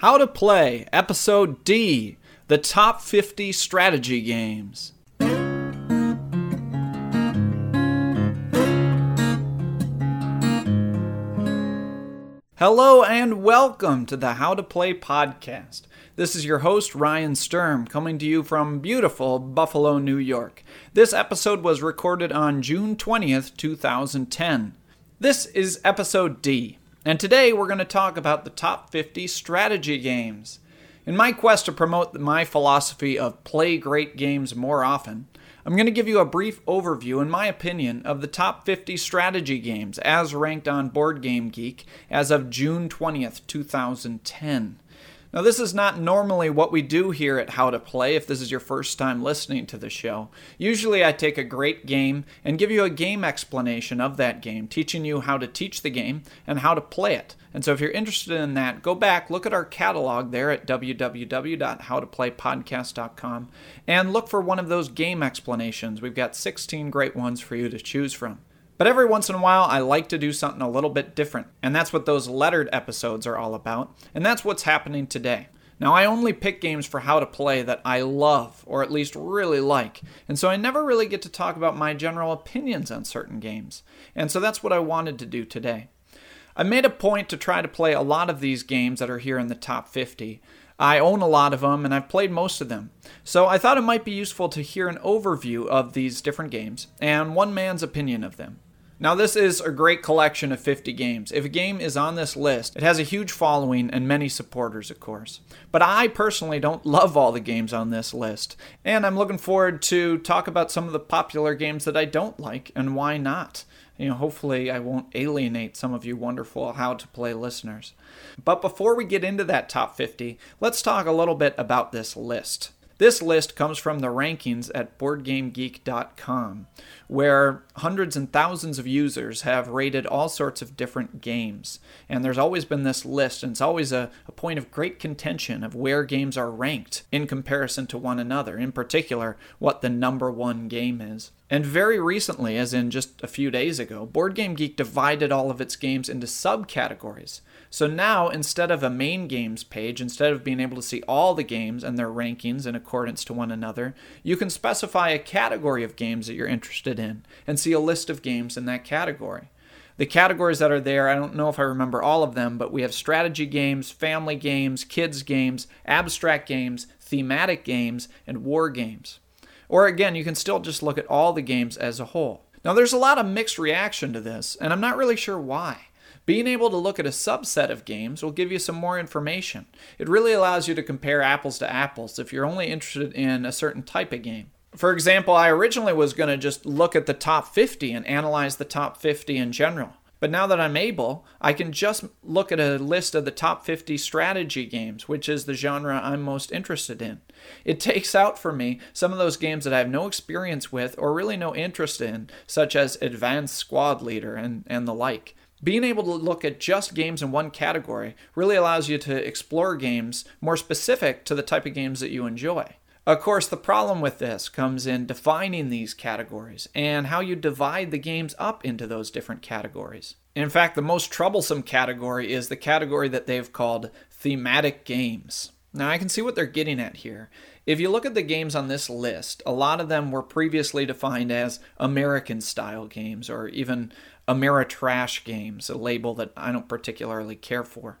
How to Play, Episode D, the Top 50 Strategy Games. Hello and welcome to the How to Play podcast. This is your host, Ryan Sturm, coming to you from beautiful Buffalo, New York. This episode was recorded on June 20th, 2010. This is Episode D, and today we're going to talk about the top 50 strategy games. In my quest to promote my philosophy of play great games more often, I'm going to give you a brief overview, in my opinion, of the top 50 strategy games as ranked on BoardGameGeek as of June 20th, 2010. Now, this is not normally what we do here at How to Play if this is your first time listening to the show. Usually I take a great game and give you a game explanation of that game, teaching you how to teach the game and how to play it. And so if you're interested in that, go back, look at our catalog there at www.howtoplaypodcast.com and look for one of those game explanations. We've got 16 great ones for you to choose from. But every once in a while, I like to do something a little bit different, and that's what those lettered episodes are all about, and that's what's happening today. Now, I only pick games for How to Play that I love, or at least really like, and so I never really get to talk about my general opinions on certain games, and so that's what I wanted to do today. I made a point to try to play a lot of these games that are here in the top 50. I own a lot of them, and I've played most of them. So I thought it might be useful to hear an overview of these different games, and one man's opinion of them. Now, this is a great collection of 50 games. If a game is on this list, it has a huge following and many supporters, of course. But I personally don't love all the games on this list, and I'm looking forward to talk about some of the popular games that I don't like and why not. You know, hopefully I won't alienate some of you wonderful How to Play listeners. But before we get into that top 50, let's talk a little bit about this list. This list comes from the rankings at BoardGameGeek.com, where hundreds and thousands of users have rated all sorts of different games. And there's always been this list, and it's always a point of great contention of where games are ranked in comparison to one another, in particular, what the number one game is. And very recently, as in just a few days ago, BoardGameGeek divided all of its games into subcategories. So now, instead of a main games page, instead of being able to see all the games and their rankings in accordance to one another, you can specify a category of games that you're interested in and see a list of games in that category. The categories that are there, I don't know if I remember all of them, but we have strategy games, family games, kids games, abstract games, thematic games, and war games. Or again, you can still just look at all the games as a whole. Now, there's a lot of mixed reaction to this, and I'm not really sure why. Being able to look at a subset of games will give you some more information. It really allows you to compare apples to apples if you're only interested in a certain type of game. For example, I originally was going to just look at the top 50 and analyze the top 50 in general. But now that I'm able, I can just look at a list of the top 50 strategy games, which is the genre I'm most interested in. It takes out for me some of those games that I have no experience with or really no interest in, such as Advanced Squad Leader and the like. Being able to look at just games in one category really allows you to explore games more specific to the type of games that you enjoy. Of course, the problem with this comes in defining these categories and how you divide the games up into those different categories. In fact, the most troublesome category is the category that they've called thematic games. Now, I can see what they're getting at here. If you look at the games on this list, a lot of them were previously defined as American-style games or even Ameritrash games, a label that I don't particularly care for.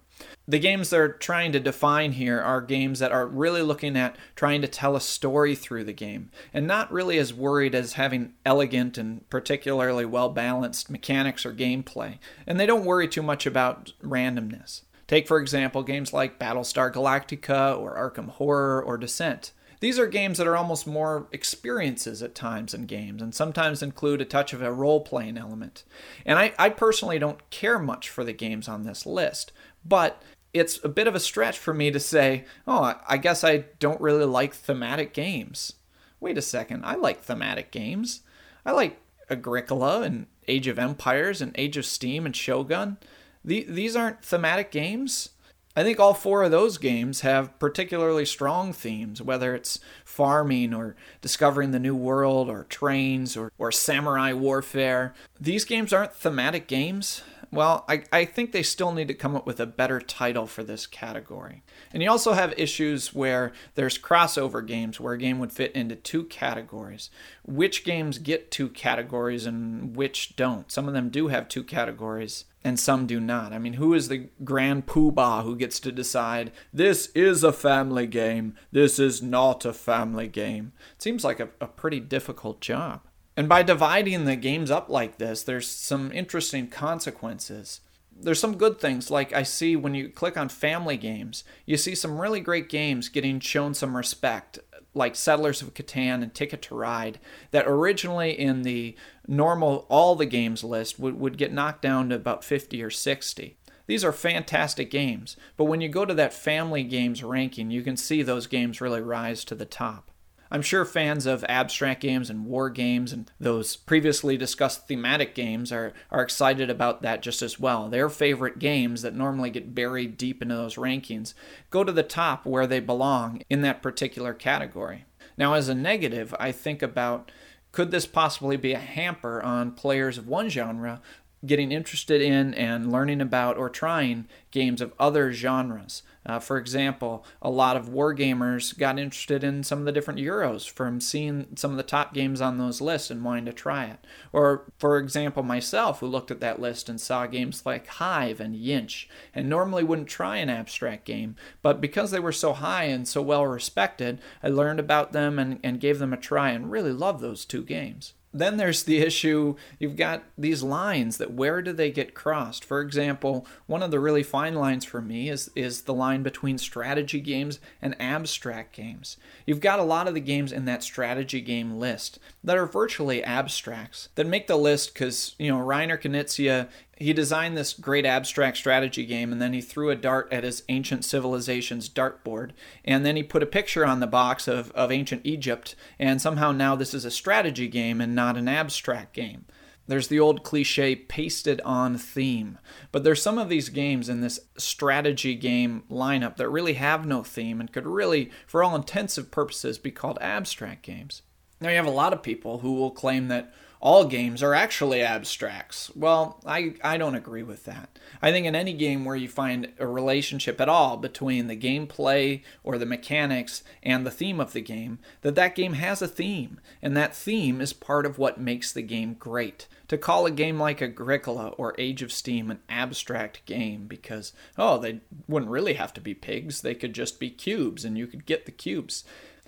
The games they're trying to define here are games that are really looking at trying to tell a story through the game and not really as worried as having elegant and particularly well-balanced mechanics or gameplay. And they don't worry too much about randomness. Take, for example, games like Battlestar Galactica or Arkham Horror or Descent. These are games that are almost more experiences at times in games and sometimes include a touch of a role-playing element. And I personally don't care much for the games on this list, but it's a bit of a stretch for me to say, oh, I guess I don't really like thematic games. Wait a second, I like thematic games. I like Agricola and Age of Empires and Age of Steam and Shogun. These aren't thematic games. I think all four of those games have particularly strong themes, whether it's farming or discovering the new world or trains or samurai warfare. These games aren't thematic games. Well, I think they still need to come up with a better title for this category. And you also have issues where there's crossover games where a game would fit into two categories. Which games get two categories and which don't? Some of them do have two categories and some do not. I mean, who is the grand poobah who gets to decide, this is a family game, this is not a family game? It seems like a pretty difficult job. And by dividing the games up like this, there's some interesting consequences. There's some good things, like I see when you click on family games, you see some really great games getting shown some respect, like Settlers of Catan and Ticket to Ride, that originally in the normal all the games list would get knocked down to about 50 or 60. These are fantastic games, but when you go to that family games ranking, you can see those games really rise to the top. I'm sure fans of abstract games and war games and those previously discussed thematic games are excited about that just as well. Their favorite games that normally get buried deep into those rankings go to the top where they belong in that particular category. Now, as a negative, I think about, could this possibly be a hamper on players of one genre getting interested in and learning about or trying games of other genres? For example, a lot of wargamers got interested in some of the different Euros from seeing some of the top games on those lists and wanting to try it. Or, for example, myself, who looked at that list and saw games like Hive and Yinch, and normally wouldn't try an abstract game, but because they were so high and so well respected, I learned about them and gave them a try and really loved those two games. Then there's the issue, you've got these lines that where do they get crossed? For example, one of the really fine lines for me is the line between strategy games and abstract games. You've got a lot of the games in that strategy game list that are virtually abstracts that make the list because, you know, Reiner Knizia, he designed this great abstract strategy game, and then he threw a dart at his Ancient Civilizations dartboard, and then he put a picture on the box of ancient Egypt, and somehow now this is a strategy game and not an abstract game. There's the old cliche, pasted on theme. But there's some of these games in this strategy game lineup that really have no theme and could really, for all intents and purposes, be called abstract games. Now you have a lot of people who will claim that all games are actually abstracts. Well, I don't agree with that. I think in any game where you find a relationship at all between the gameplay or the mechanics and the theme of the game, that game has a theme, and that theme is part of what makes the game great. To call a game like Agricola or Age of Steam an abstract game because, oh, they wouldn't really have to be pigs, they could just be cubes, and you could get the cubes.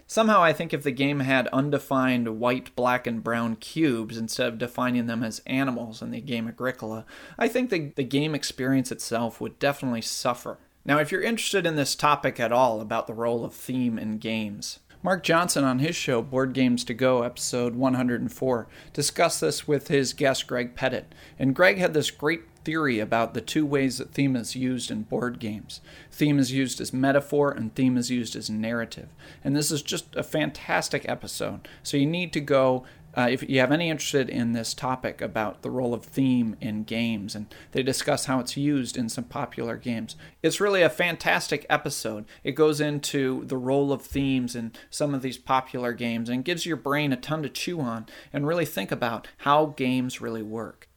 Somehow I think if the game had undefined white, black, and brown cubes instead of defining them as animals in the game Agricola, I think the game experience itself would definitely suffer. Now, if you're interested in this topic at all about the role of theme in games, Mark Johnson on his show, Board Games to Go, episode 104, discussed this with his guest Greg Pettit. And Greg had this great theory about the two ways that theme is used in board games. Theme is used as metaphor and theme is used as narrative. And this is just a fantastic episode. So you need to go, if you have any interest in this topic about the role of theme in games, and they discuss how it's used in some popular games. It's really a fantastic episode. It goes into the role of themes in some of these popular games and gives your brain a ton to chew on and really think about how games really work.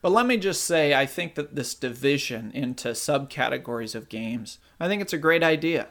But let me just say, I think that this division into subcategories of games, I think it's a great idea.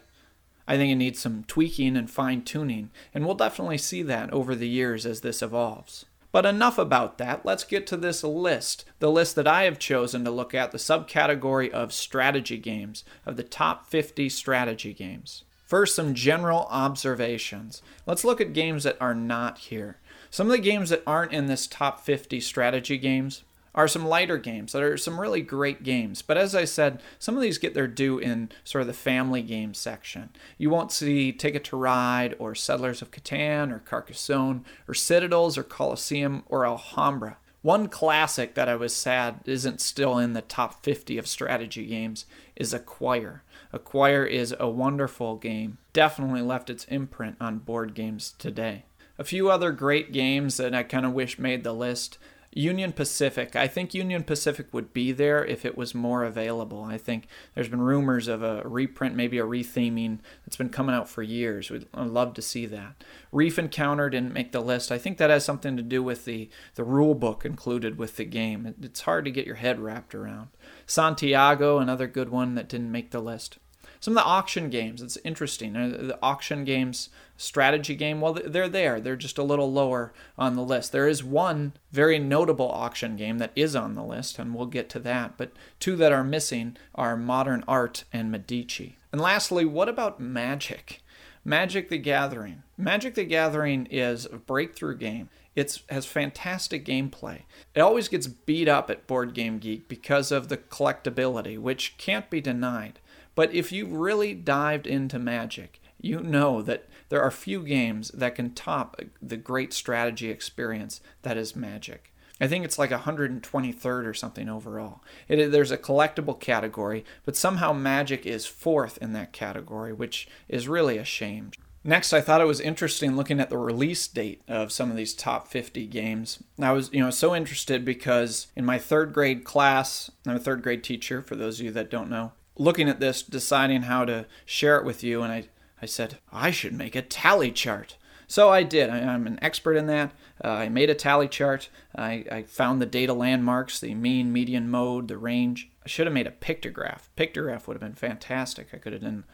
I think it needs some tweaking and fine-tuning, and we'll definitely see that over the years as this evolves. But enough about that, let's get to this list. The list that I have chosen to look at, the subcategory of strategy games, of the top 50 strategy games. First, some general observations. Let's look at games that are not here. Some of the games that aren't in this top 50 strategy games are some lighter games that are some really great games. But as I said, some of these get their due in sort of the family game section. You won't see Ticket to Ride or Settlers of Catan or Carcassonne or Citadels or Colosseum or Alhambra. One classic that I was sad isn't still in the top 50 of strategy games is Acquire. Acquire is a wonderful game. Definitely left its imprint on board games today. A few other great games that I kind of wish made the list. Union Pacific. I think Union Pacific would be there if it was more available. I think there's been rumors of a reprint, maybe a retheming that's been coming out for years. We'd love to see that. Reef Encounter didn't make the list. I think that has something to do with the rule book included with the game. It's hard to get your head wrapped around. Santiago, another good one that didn't make the list. Some of the auction games, it's interesting. The auction games, strategy game, well, they're there. They're just a little lower on the list. There is one very notable auction game that is on the list, and we'll get to that. But two that are missing are Modern Art and Medici. And lastly, what about Magic? Magic the Gathering. Magic the Gathering is a breakthrough game. It has fantastic gameplay. It always gets beat up at BoardGameGeek because of the collectability, which can't be denied. But if you really dived into Magic, you know that there are few games that can top the great strategy experience that is Magic. I think it's like 123rd or something overall. There's a collectible category, but somehow Magic is 4th in that category, which is really a shame. Next, I thought it was interesting looking at the release date of some of these top 50 games. I was, so interested because in my 3rd grade class, I'm a 3rd grade teacher, for those of you that don't know, looking at this, deciding how to share it with you, and I said, I should make a tally chart. So I did. I'm an expert in that. I made a tally chart. I found the data landmarks, the mean, median, mode, the range. I should have made a pictograph. Pictograph would have been fantastic. I could have done...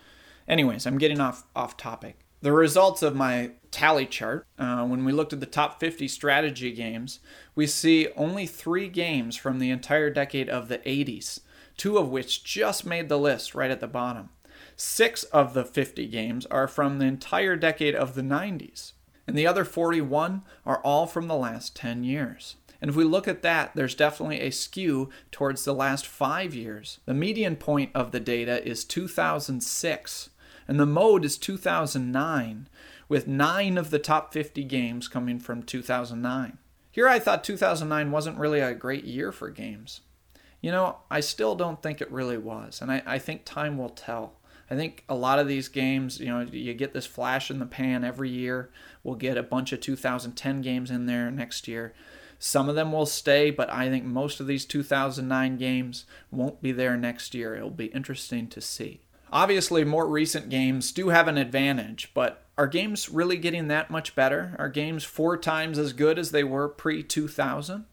Anyways, I'm getting off topic. The results of my tally chart, when we looked at the top 50 strategy games, we see only 3 games from the entire decade of the 80s. 2 of which just made the list right at the bottom. 6 of the 50 games are from the entire decade of the 90s, and the other 41 are all from the last 10 years. And if we look at that, there's definitely a skew towards the last 5 years. The median point of the data is 2006, and the mode is 2009, with 9 of the top 50 games coming from 2009. Here I thought 2009 wasn't really a great year for games. I still don't think it really was, and I think time will tell. I think a lot of these games, you get this flash in the pan every year. We'll get a bunch of 2010 games in there next year. Some of them will stay, but I think most of these 2009 games won't be there next year. It'll be interesting to see. Obviously, more recent games do have an advantage, but are games really getting that much better? Are games 4 times as good as they were pre-2000?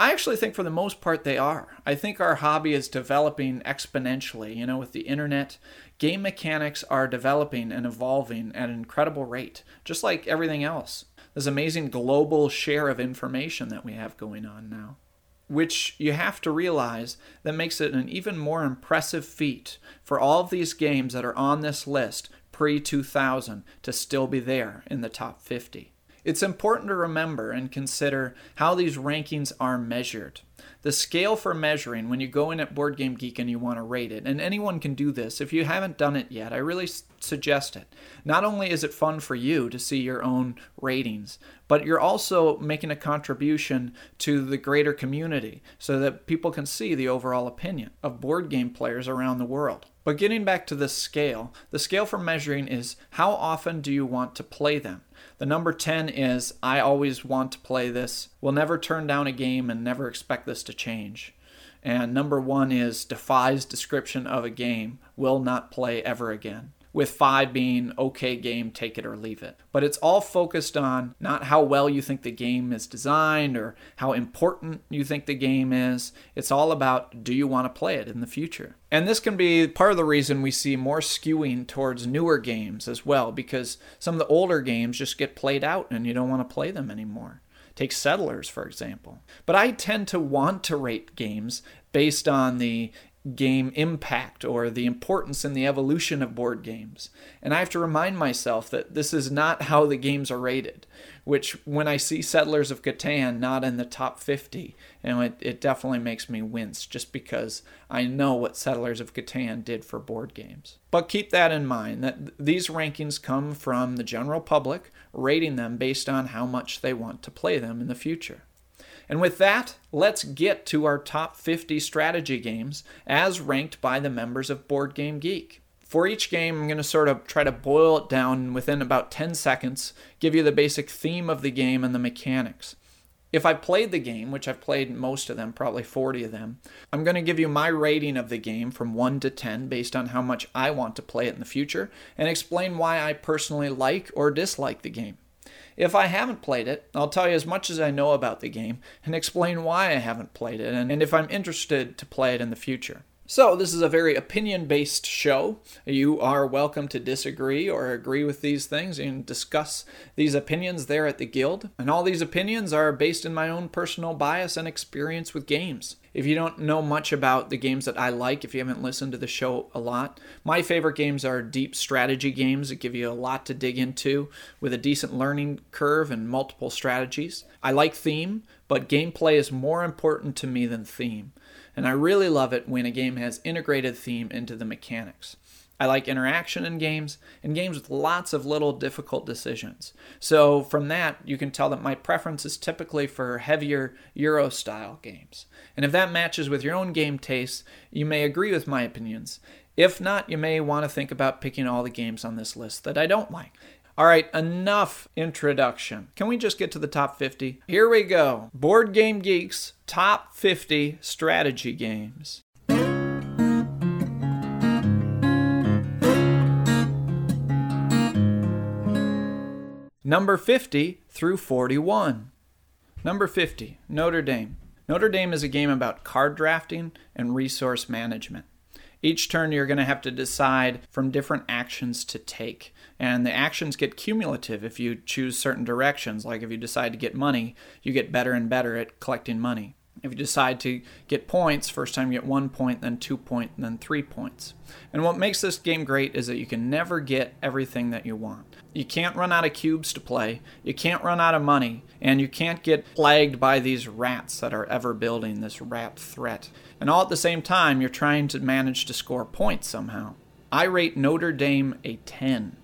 I actually think for the most part they are. I think our hobby is developing exponentially. With the internet, game mechanics are developing and evolving at an incredible rate, just like everything else. This amazing global share of information that we have going on now, which you have to realize that makes it an even more impressive feat for all of these games that are on this list pre-2000 to still be there in the top 50. It's important to remember and consider how these rankings are measured. The scale for measuring when you go in at BoardGameGeek and you want to rate it, and anyone can do this. If you haven't done it yet, I really suggest it. Not only is it fun for you to see your own ratings, but you're also making a contribution to the greater community so that people can see the overall opinion of board game players around the world. But getting back to the scale for measuring is how often do you want to play them? The number 10 is, I always want to play this, will never turn down a game and never expect this to change. And number 1 is, defies description of a game, will not play ever again. With 5 being, okay game, take it or leave it. But it's all focused on not how well you think the game is designed or how important you think the game is. It's all about, do you want to play it in the future? And this can be part of the reason we see more skewing towards newer games as well, because some of the older games just get played out and you don't want to play them anymore. Take Settlers, for example. But I tend to want to rate games based on the game impact or the importance in the evolution of board games. And I have to remind myself that this is not how the games are rated, which when I see Settlers of Catan not in the top 50, it definitely makes me wince just because I know what Settlers of Catan did for board games. But keep that in mind, that these rankings come from the general public rating them based on how much they want to play them in the future. And with that, let's get to our top 50 strategy games as ranked by the members of BoardGameGeek. For each game, I'm going to sort of try to boil it down within about 10 seconds, give you the basic theme of the game and the mechanics. If I played the game, which I've played most of them, probably 40 of them, I'm going to give you my rating of the game from 1 to 10 based on how much I want to play it in the future and explain why I personally like or dislike the game. If I haven't played it, I'll tell you as much as I know about the game and explain why I haven't played it and if I'm interested to play it in the future. So, this is a very opinion-based show. You are welcome to disagree or agree with these things and discuss these opinions there at the Guild. And all these opinions are based in my own personal bias and experience with games. If you don't know much about the games that I like, if you haven't listened to the show a lot, my favorite games are deep strategy games that give you a lot to dig into with a decent learning curve and multiple strategies. I like theme, but gameplay is more important to me than theme. And I really love it when a game has integrated theme into the mechanics. I like interaction in games, and games with lots of little difficult decisions. So from that, you can tell that my preference is typically for heavier Euro-style games. And if that matches with your own game tastes, you may agree with my opinions. If not, you may want to think about picking all the games on this list that I don't like. All right, enough introduction. Can we just get to the top 50? Here we go. Board Game Geek's Top 50 Strategy Games. Number 50 through 41. Number 50, Notre Dame. Notre Dame is a game about card drafting and resource management. Each turn you're going to have to decide from different actions to take. And the actions get cumulative if you choose certain directions. Like if you decide to get money, you get better and better at collecting money. If you decide to get points, first time you get 1 point, then 2 points, then 3 points. And what makes this game great is that you can never get everything that you want. You can't run out of cubes to play, you can't run out of money, and you can't get plagued by these rats that are ever building this rat threat. And all at the same time, you're trying to manage to score points somehow. I rate Notre Dame a 10.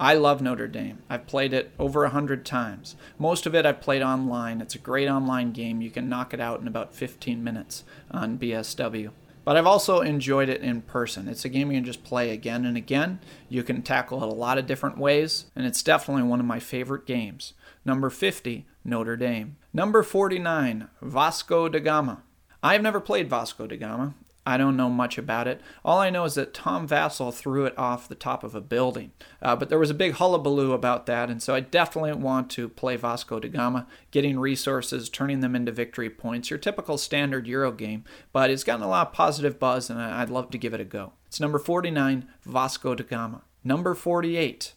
I love Notre Dame. I've played it over 100 times. Most of it I've played online. It's a great online game. You can knock it out in about 15 minutes on BSW. But I've also enjoyed it in person. It's a game you can just play again and again. You can tackle it a lot of different ways, and it's definitely one of my favorite games. Number 50, Notre Dame. Number 49, Vasco da Gama. I've never played Vasco da Gama. I don't know much about it. All I know is that Tom Vassell threw it off the top of a building. But there was a big hullabaloo about that, and so I definitely want to play Vasco da Gama, getting resources, turning them into victory points, your typical standard Euro game, but it's gotten a lot of positive buzz, and I'd love to give it a go. It's number 49, Vasco da Gama. Number 48,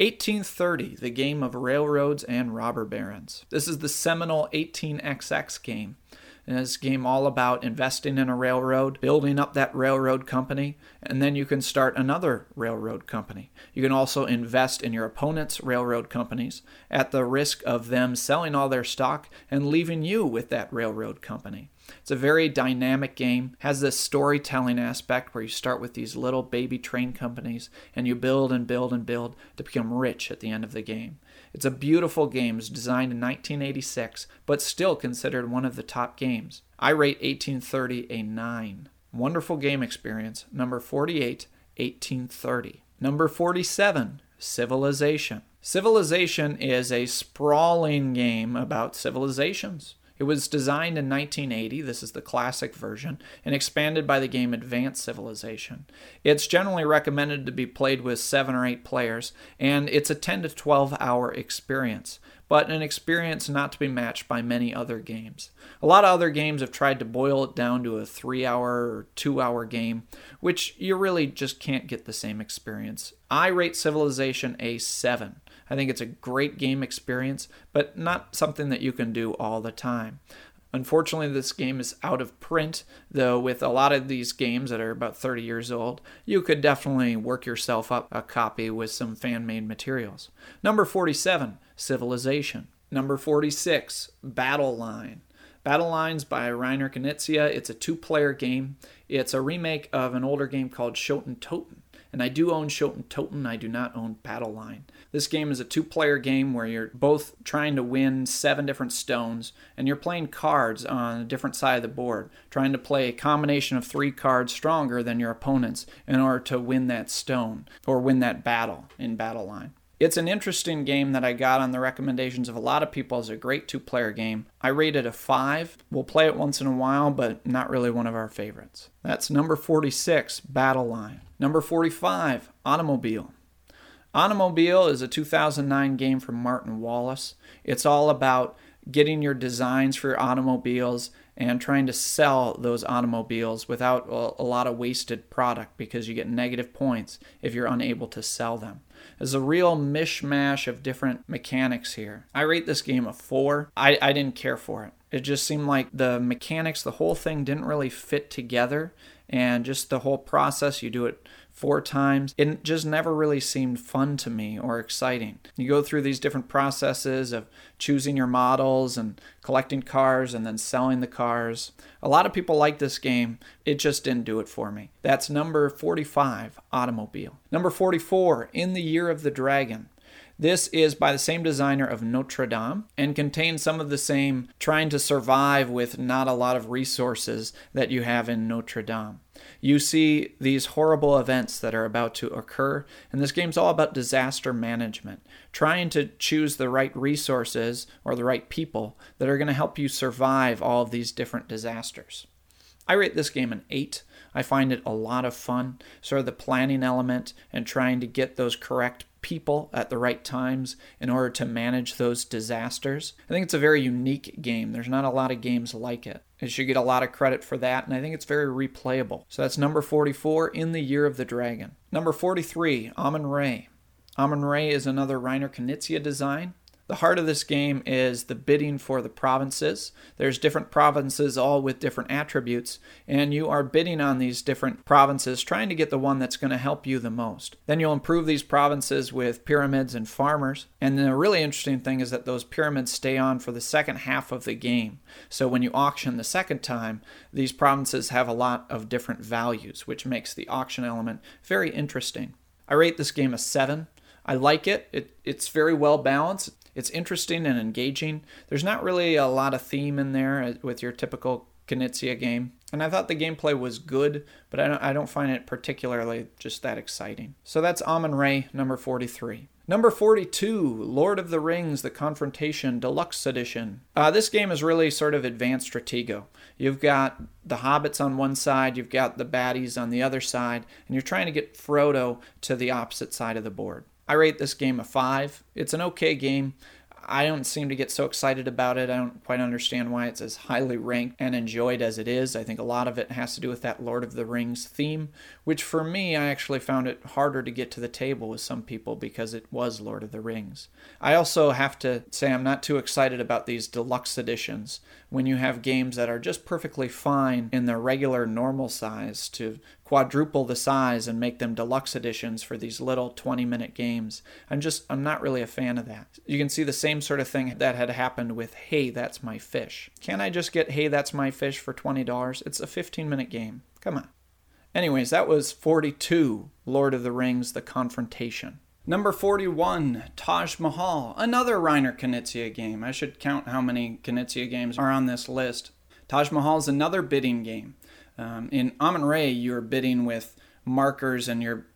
1830, the game of railroads and robber barons. This is the seminal 18XX game. And this game all about investing in a railroad, building up that railroad company, and then you can start another railroad company. You can also invest in your opponent's railroad companies at the risk of them selling all their stock and leaving you with that railroad company. It's a very dynamic game, has this storytelling aspect where you start with these little baby train companies and you build and build and build to become rich at the end of the game. It's a beautiful game. It was designed in 1986, but still considered one of the top games. I rate 1830 a 9. Wonderful game experience. Number 48, 1830. Number 47, Civilization. Civilization is a sprawling game about civilizations. It was designed in 1980, this is the classic version, and expanded by the game Advanced Civilization. It's generally recommended to be played with 7 or 8 players, and it's a 10 to 12 hour experience, but an experience not to be matched by many other games. A lot of other games have tried to boil it down to a 3 hour or 2 hour game, which you really just can't get the same experience. I rate Civilization a 7. I think it's a great game experience, but not something that you can do all the time. Unfortunately, this game is out of print, though with a lot of these games that are about 30 years old, you could definitely work yourself up a copy with some fan-made materials. Number 47, Civilization. Number 46, Battle Line. Battle Line's by Reiner Knizia. It's a 2-player game. It's a remake of an older game called Schotten Totten. And I do own Schotten Totten, I do not own Battle Line. This game is a 2-player game where you're both trying to win 7 different stones, and you're playing cards on a different side of the board, trying to play a combination of 3 cards stronger than your opponents in order to win that stone, or win that battle in Battle Line. It's an interesting game that I got on the recommendations of a lot of people as a great two-player game. I rate it a 5. We'll play it once in a while, but not really one of our favorites. That's number 46, Battle Line. Number 45, Automobile. Automobile is a 2009 game from Martin Wallace. It's all about getting your designs for your automobiles and trying to sell those automobiles without a lot of wasted product, because you get negative points if you're unable to sell them. There's a real mishmash of different mechanics here. I rate this game a 4. I didn't care for it. It just seemed like the mechanics, the whole thing didn't really fit together, and just the whole process, you do it 4 times. It just never really seemed fun to me or exciting. You go through these different processes of choosing your models and collecting cars and then selling the cars. A lot of people like this game. It just didn't do it for me. That's number 45, Automobile. Number 44, In the Year of the Dragon. This is by the same designer of Notre Dame and contains some of the same trying to survive with not a lot of resources that you have in Notre Dame. You see these horrible events that are about to occur, and this game's all about disaster management, trying to choose the right resources or the right people that are going to help you survive all of these different disasters. I rate this game an 8. I find it a lot of fun, sort of the planning element and trying to get those correct people at the right times in order to manage those disasters. I think it's a very unique game. There's not a lot of games like it. It should get a lot of credit for that, and I think it's very replayable. So that's number 44, In the Year of the Dragon. Number 43, Amun-Ra. Amun-Ra is another Reiner Knizia design. The heart of this game is the bidding for the provinces. There's different provinces, all with different attributes, and you are bidding on these different provinces, trying to get the one that's going to help you the most. Then you'll improve these provinces with pyramids and farmers, and then a really interesting thing is that those pyramids stay on for the second half of the game. So when you auction the second time, these provinces have a lot of different values, which makes the auction element very interesting. I rate this game a 7. I like it. It's very well balanced. It's interesting and engaging. There's not really a lot of theme in there with your typical Knizia game. And I thought the gameplay was good, but I don't find it particularly just that exciting. So that's Amun-Ra, number 43. Number 42, Lord of the Rings, The Confrontation, Deluxe Edition. This game is really sort of advanced Stratego. You've got the hobbits on one side, you've got the baddies on the other side, and you're trying to get Frodo to the opposite side of the board. I rate this game a 5. It's an okay game. I don't seem to get so excited about it. I don't quite understand why it's as highly ranked and enjoyed as it is. I think a lot of it has to do with that Lord of the Rings theme, which for me, I actually found it harder to get to the table with some people because it was Lord of the Rings. I also have to say I'm not too excited about these deluxe editions when you have games that are just perfectly fine in their regular normal size to quadruple the size and make them deluxe editions for these little 20-minute games. I'm not really a fan of that. You can see the same sort of thing that had happened with Hey, That's My Fish. Can I just get Hey, That's My Fish for $20? It's a 15-minute game. Come on. Anyways, that was 42, Lord of the Rings, The Confrontation. Number 41, Taj Mahal, another Reiner Knizia game. I should count how many Knizia games are on this list. Taj Mahal is another bidding game. In Amun-Ra, you're bidding with markers and you're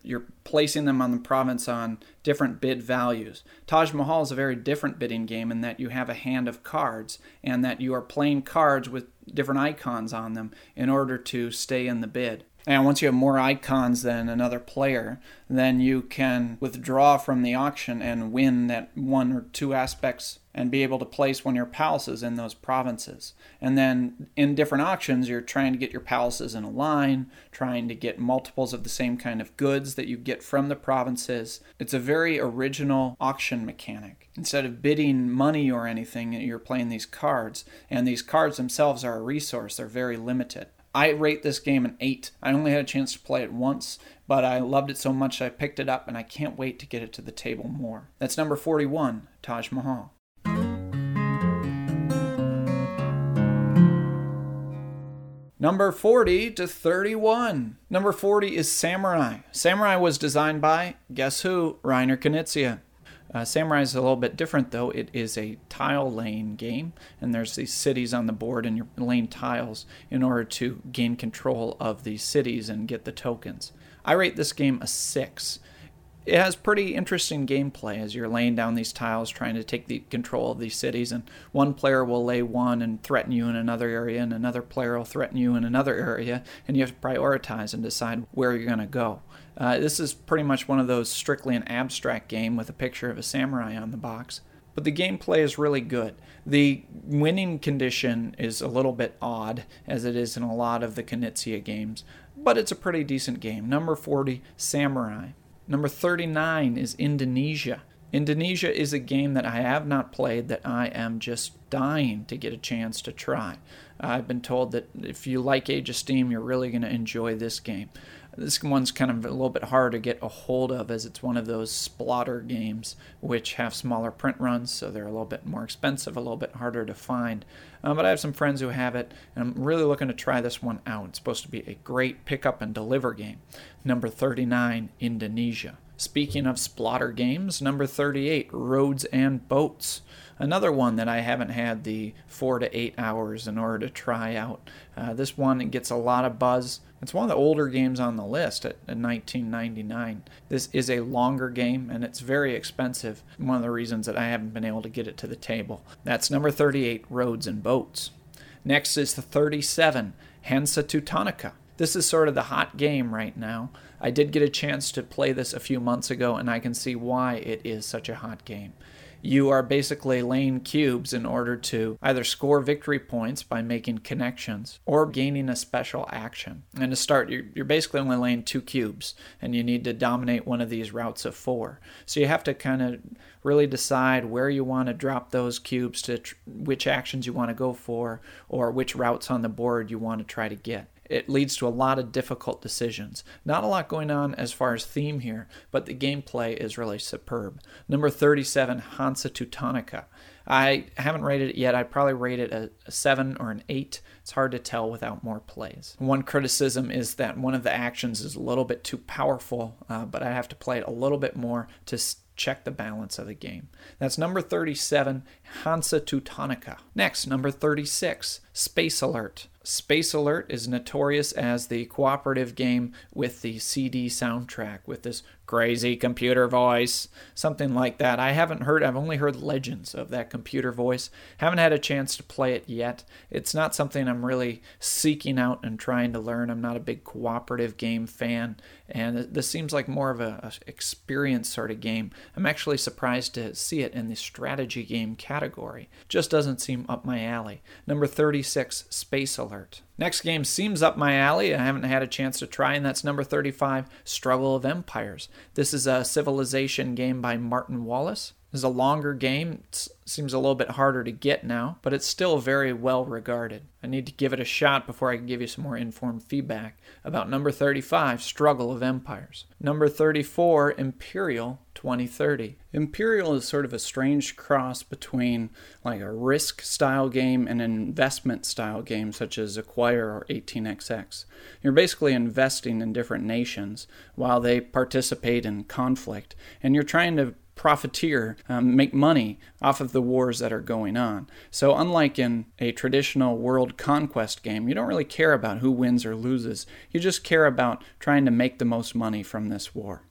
placing them on the province on different bid values. Taj Mahal is a very different bidding game in that you have a hand of cards and that you are playing cards with different icons on them in order to stay in the bid. And once you have more icons than another player, then you can withdraw from the auction and win that one or two aspects and be able to place one of your palaces in those provinces. And then in different auctions, you're trying to get your palaces in a line, trying to get multiples of the same kind of goods that you get from the provinces. It's a very original auction mechanic. Instead of bidding money or anything, you're playing these cards, and these cards themselves are a resource. They're very limited. I rate this game an 8. I only had a chance to play it once, but I loved it so much I picked it up, and I can't wait to get it to the table more. That's number 41, Taj Mahal. Number 40 to 31. Number 40 is Samurai. Samurai was designed by, guess who? Reiner Knizia. Samurai is a little bit different, though. It is a tile lane game, and there's these cities on the board, and you lane tiles in order to gain control of these cities and get the tokens. I rate this game a 6. it has pretty interesting gameplay as you're laying down these tiles, trying to take the control of these cities. And one player will lay one and threaten you in another area, and another player will threaten you in another area, and you have to prioritize and decide where you're going to go. This is pretty much one of those strictly an abstract game with a picture of a samurai on the box. But the gameplay is really good. The winning condition is a little bit odd, as it is in a lot of the Knizia games, but it's a pretty decent game. Number 40, Samurai. Number 39 is Indonesia. Indonesia is a game that I have not played that I am just dying to get a chance to try. I've been told that if you like Age of Steam, you're really going to enjoy this game. This one's kind of a little bit hard to get a hold of, as it's one of those splatter games which have smaller print runs, so they're a little bit more expensive, a little bit harder to find. But I have some friends who have it, and I'm really looking to try this one out. It's supposed to be a great pick-up and deliver game. Number 39, Indonesia. Speaking of splatter games, number 38, Roads and Boats. Another one that I haven't had the 4 to 8 hours in order to try out. This one gets a lot of buzz. It's one of the older games on the list at $19.99. This is a longer game, and it's very expensive. One of the reasons that I haven't been able to get it to the table. That's number 38, Roads and Boats. Next is the 37, Hansa Teutonica. This is sort of the hot game right now. I did get a chance to play this a few months ago, and I can see why it is such a hot game. You are basically laying cubes in order to either score victory points by making connections or gaining a special action. And to start, you're basically only laying 2 cubes, and you need to dominate one of these routes of 4. So you have to kind of really decide where you want to drop those cubes, to which actions you want to go for, or which routes on the board you want to try to get. It leads to a lot of difficult decisions. Not a lot going on as far as theme here, but the gameplay is really superb. Number 37, Hansa Teutonica. I haven't rated it yet. I'd probably rate it a 7 or an 8. It's hard to tell without more plays. One criticism is that one of the actions is a little bit too powerful, but I have to play it a little bit more to check the balance of the game. That's number 37, Hansa Teutonica. Next, number 36, Space Alert. Space Alert is notorious as the cooperative game with the CD soundtrack, with this crazy computer voice, something like that. I've only heard legends of that computer voice. Haven't had a chance to play it yet. It's not something I'm really seeking out and trying to learn. I'm not a big cooperative game fan, and this seems like more of a experience sort of game. I'm actually surprised to see it in the strategy game category. Just doesn't seem up my alley. Number 36, Space Alert. Next game seems up my alley. I haven't had a chance to try, and that's number 35, Struggle of Empires. This is a Civilization game by Martin Wallace. This is a longer game. It seems a little bit harder to get now, but it's still very well regarded. I need to give it a shot before I can give you some more informed feedback about number 35, Struggle of Empires. Number 34, Imperial 2030. Imperial is sort of a strange cross between like a risk style game and an investment style game such as Acquire or 18XX. You're basically investing in different nations while they participate in conflict, and you're trying to profiteer, make money off of the wars that are going on. So unlike in a traditional world conquest game, you don't really care about who wins or loses. You just care about trying to make the most money from this war.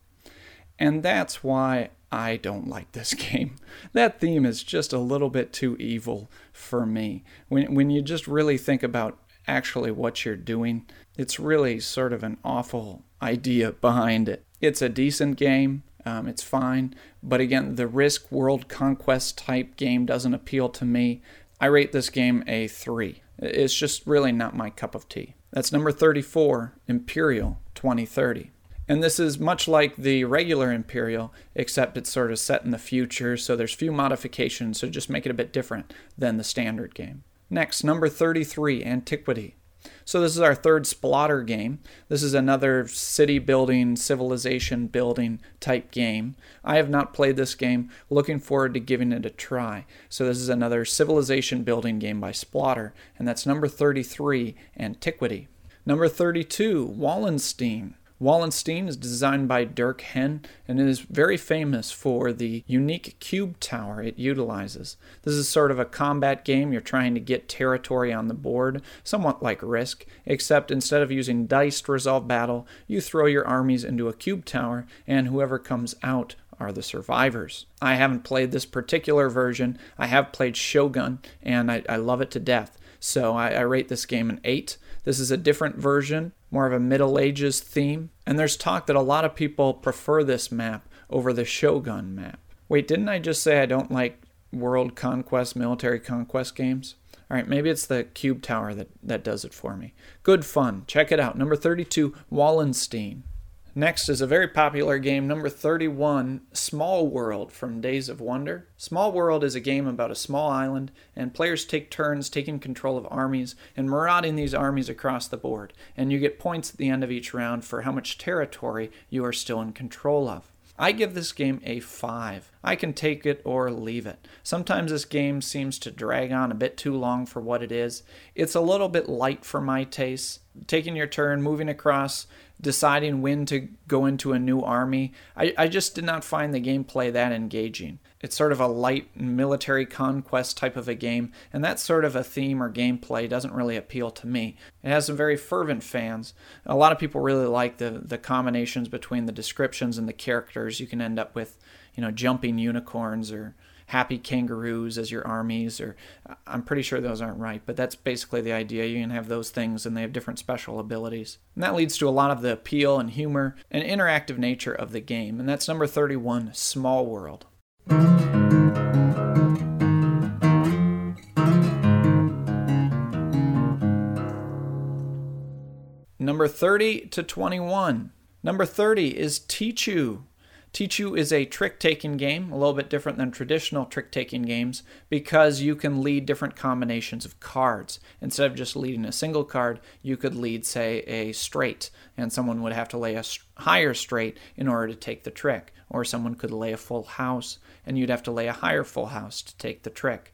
And that's why I don't like this game. That theme is just a little bit too evil for me. When you just really think about actually what you're doing, it's really sort of an awful idea behind it. It's a decent game. It's fine, but again, the risk world conquest type game doesn't appeal to me. I rate this game a 3. It's just really not my cup of tea. That's number 34, Imperial 2030. And this is much like the regular Imperial, except it's sort of set in the future, so there's few modifications, so just make it a bit different than the standard game. Next, number 33, Antiquity. So this is our third splatter game. This is another city building, civilization building type game. I have not played this game. Looking forward to giving it a try. So this is another civilization building game by Splatter, and that's number 33, Antiquity. Number 32, Wallenstein. Wallenstein is designed by Dirk Hen and is very famous for the unique cube tower it utilizes. This is sort of a combat game. You're trying to get territory on the board, somewhat like Risk, except instead of using dice to resolve battle, you throw your armies into a cube tower, and whoever comes out are the survivors. I haven't played this particular version. I have played Shogun, and I love it to death. So I rate this game an 8. This is a different version, more of a Middle Ages theme, and there's talk that a lot of people prefer this map over the Shogun map. Wait, didn't I just say I don't like world conquest, military conquest games? All right, maybe it's the cube tower that does it for me. Good fun. Check it out. Number 32, Wallenstein. Next is a very popular game, number 31, Small World from Days of Wonder. Small World is a game about a small island, and players take turns taking control of armies and marauding these armies across the board, and you get points at the end of each round for how much territory you are still in control of. I give this game a 5. I can take it or leave it. Sometimes this game seems to drag on a bit too long for what it is. It's a little bit light for my taste. Taking your turn, moving across, deciding when to go into a new army. I just did not find the gameplay that engaging. It's sort of a light military conquest type of a game, and that sort of a theme or gameplay doesn't really appeal to me. It has some very fervent fans. A lot of people really like the combinations between the descriptions and the characters. You can end up with, jumping unicorns or happy kangaroos as your armies, or I'm pretty sure those aren't right, but that's basically the idea. You can have those things, and they have different special abilities. And that leads to a lot of the appeal and humor and interactive nature of the game, and that's number 31, Small World. Number 30 to 21. Number 30 is Teachu. Teachu is a trick-taking game, a little bit different than traditional trick-taking games, because you can lead different combinations of cards. Instead of just leading a single card, you could lead, say, a straight, and someone would have to lay a higher straight in order to take the trick. Or someone could lay a full house, and you'd have to lay a higher full house to take the trick.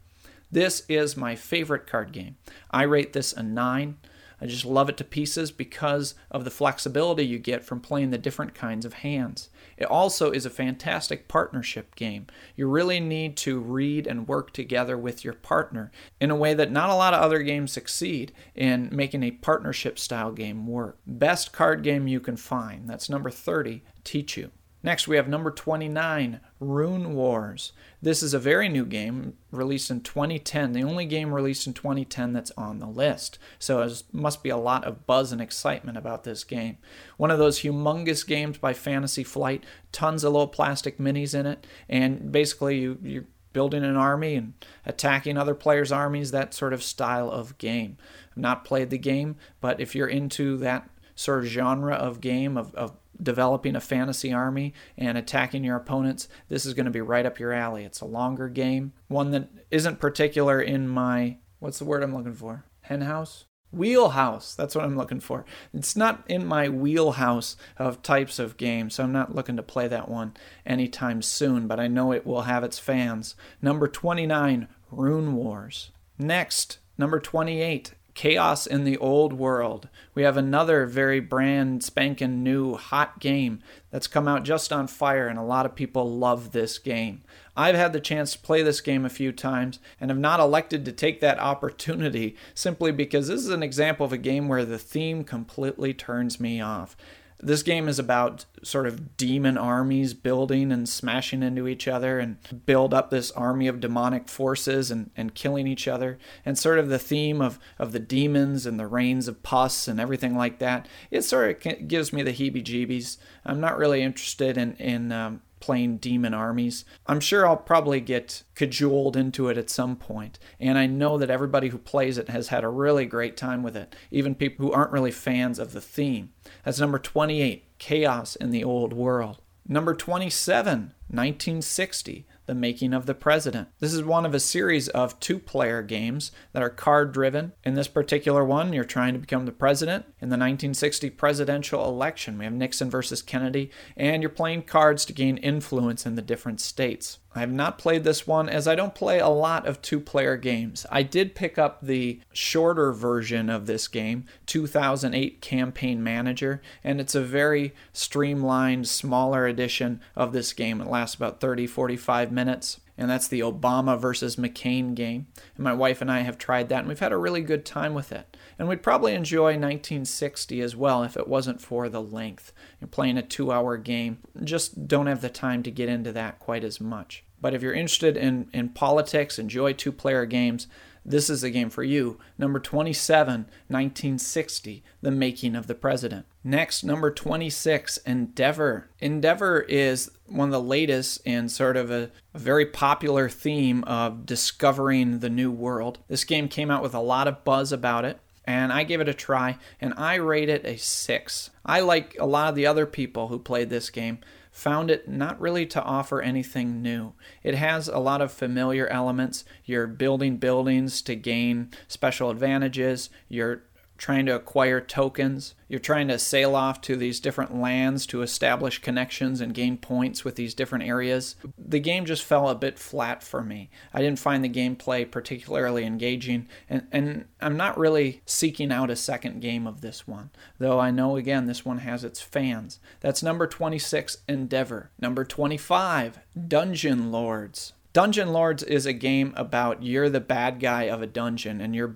This is my favorite card game. I rate this a 9. I just love it to pieces because of the flexibility you get from playing the different kinds of hands. It also is a fantastic partnership game. You really need to read and work together with your partner in a way that not a lot of other games succeed in making a partnership style game work. Best card game you can find. That's number 30, Teachu. Next, we have number 29, Rune Wars. This is a very new game, released in 2010, the only game released in 2010 that's on the list. So there must be a lot of buzz and excitement about this game. One of those humongous games by Fantasy Flight, tons of little plastic minis in it, and basically you're building an army and attacking other players' armies, that sort of style of game. I've not played the game, but if you're into that sort of genre of game, of developing a fantasy army and attacking your opponents, this is going to be right up your alley. It's a longer game, one that isn't particular in my, what's the word I'm looking for? Henhouse? Wheelhouse. That's what I'm looking for. It's not in my wheelhouse of types of games, so I'm not looking to play that one anytime soon, but I know it will have its fans. Number 29, Rune Wars. Next, number 28, Chaos in the Old World. We have another very brand spanking new hot game that's come out just on fire, and a lot of people love this game. I've had the chance to play this game a few times and have not elected to take that opportunity simply because this is an example of a game where the theme completely turns me off. This game is about sort of demon armies building and smashing into each other and build up this army of demonic forces and killing each other. And sort of the theme of the demons and the rains of pus and everything like that, it sort of gives me the heebie-jeebies. I'm not really interested in playing demon armies. I'm sure I'll probably get cajoled into it at some point, and I know that everybody who plays it has had a really great time with it, even people who aren't really fans of the theme. That's number 28, Chaos in the Old World. Number 27, 1960. The Making of the President. This is one of a series of two-player games that are card-driven. In this particular one, you're trying to become the president. In the 1960 presidential election, we have Nixon versus Kennedy, and you're playing cards to gain influence in the different states. I have not played this one as I don't play a lot of two-player games. I did pick up the shorter version of this game, 2008 Campaign Manager, and it's a very streamlined, smaller edition of this game. It lasts about 30-45 minutes, and that's the Obama versus McCain game. And my wife and I have tried that, and we've had a really good time with it. And we'd probably enjoy 1960 as well if it wasn't for the length. You're playing a 2-hour game, just don't have the time to get into that quite as much. But if you're interested in politics, enjoy two-player games, this is a game for you. Number 27, 1960, The Making of the President. Next, number 26, Endeavor. Endeavor is one of the latest in sort of a very popular theme of discovering the new world. This game came out with a lot of buzz about it. And I gave it a try, and I rate it a 6. I, like a lot of the other people who played this game, found it not really to offer anything new. It has a lot of familiar elements. You're building buildings to gain special advantages. You're trying to acquire tokens. You're trying to sail off to these different lands to establish connections and gain points with these different areas. The game just fell a bit flat for me. I didn't find the gameplay particularly engaging, and I'm not really seeking out a second game of this one, though I know, again, this one has its fans. That's number 26, Endeavor. Number 25, Dungeon Lords. Dungeon Lords is a game about you're the bad guy of a dungeon and you're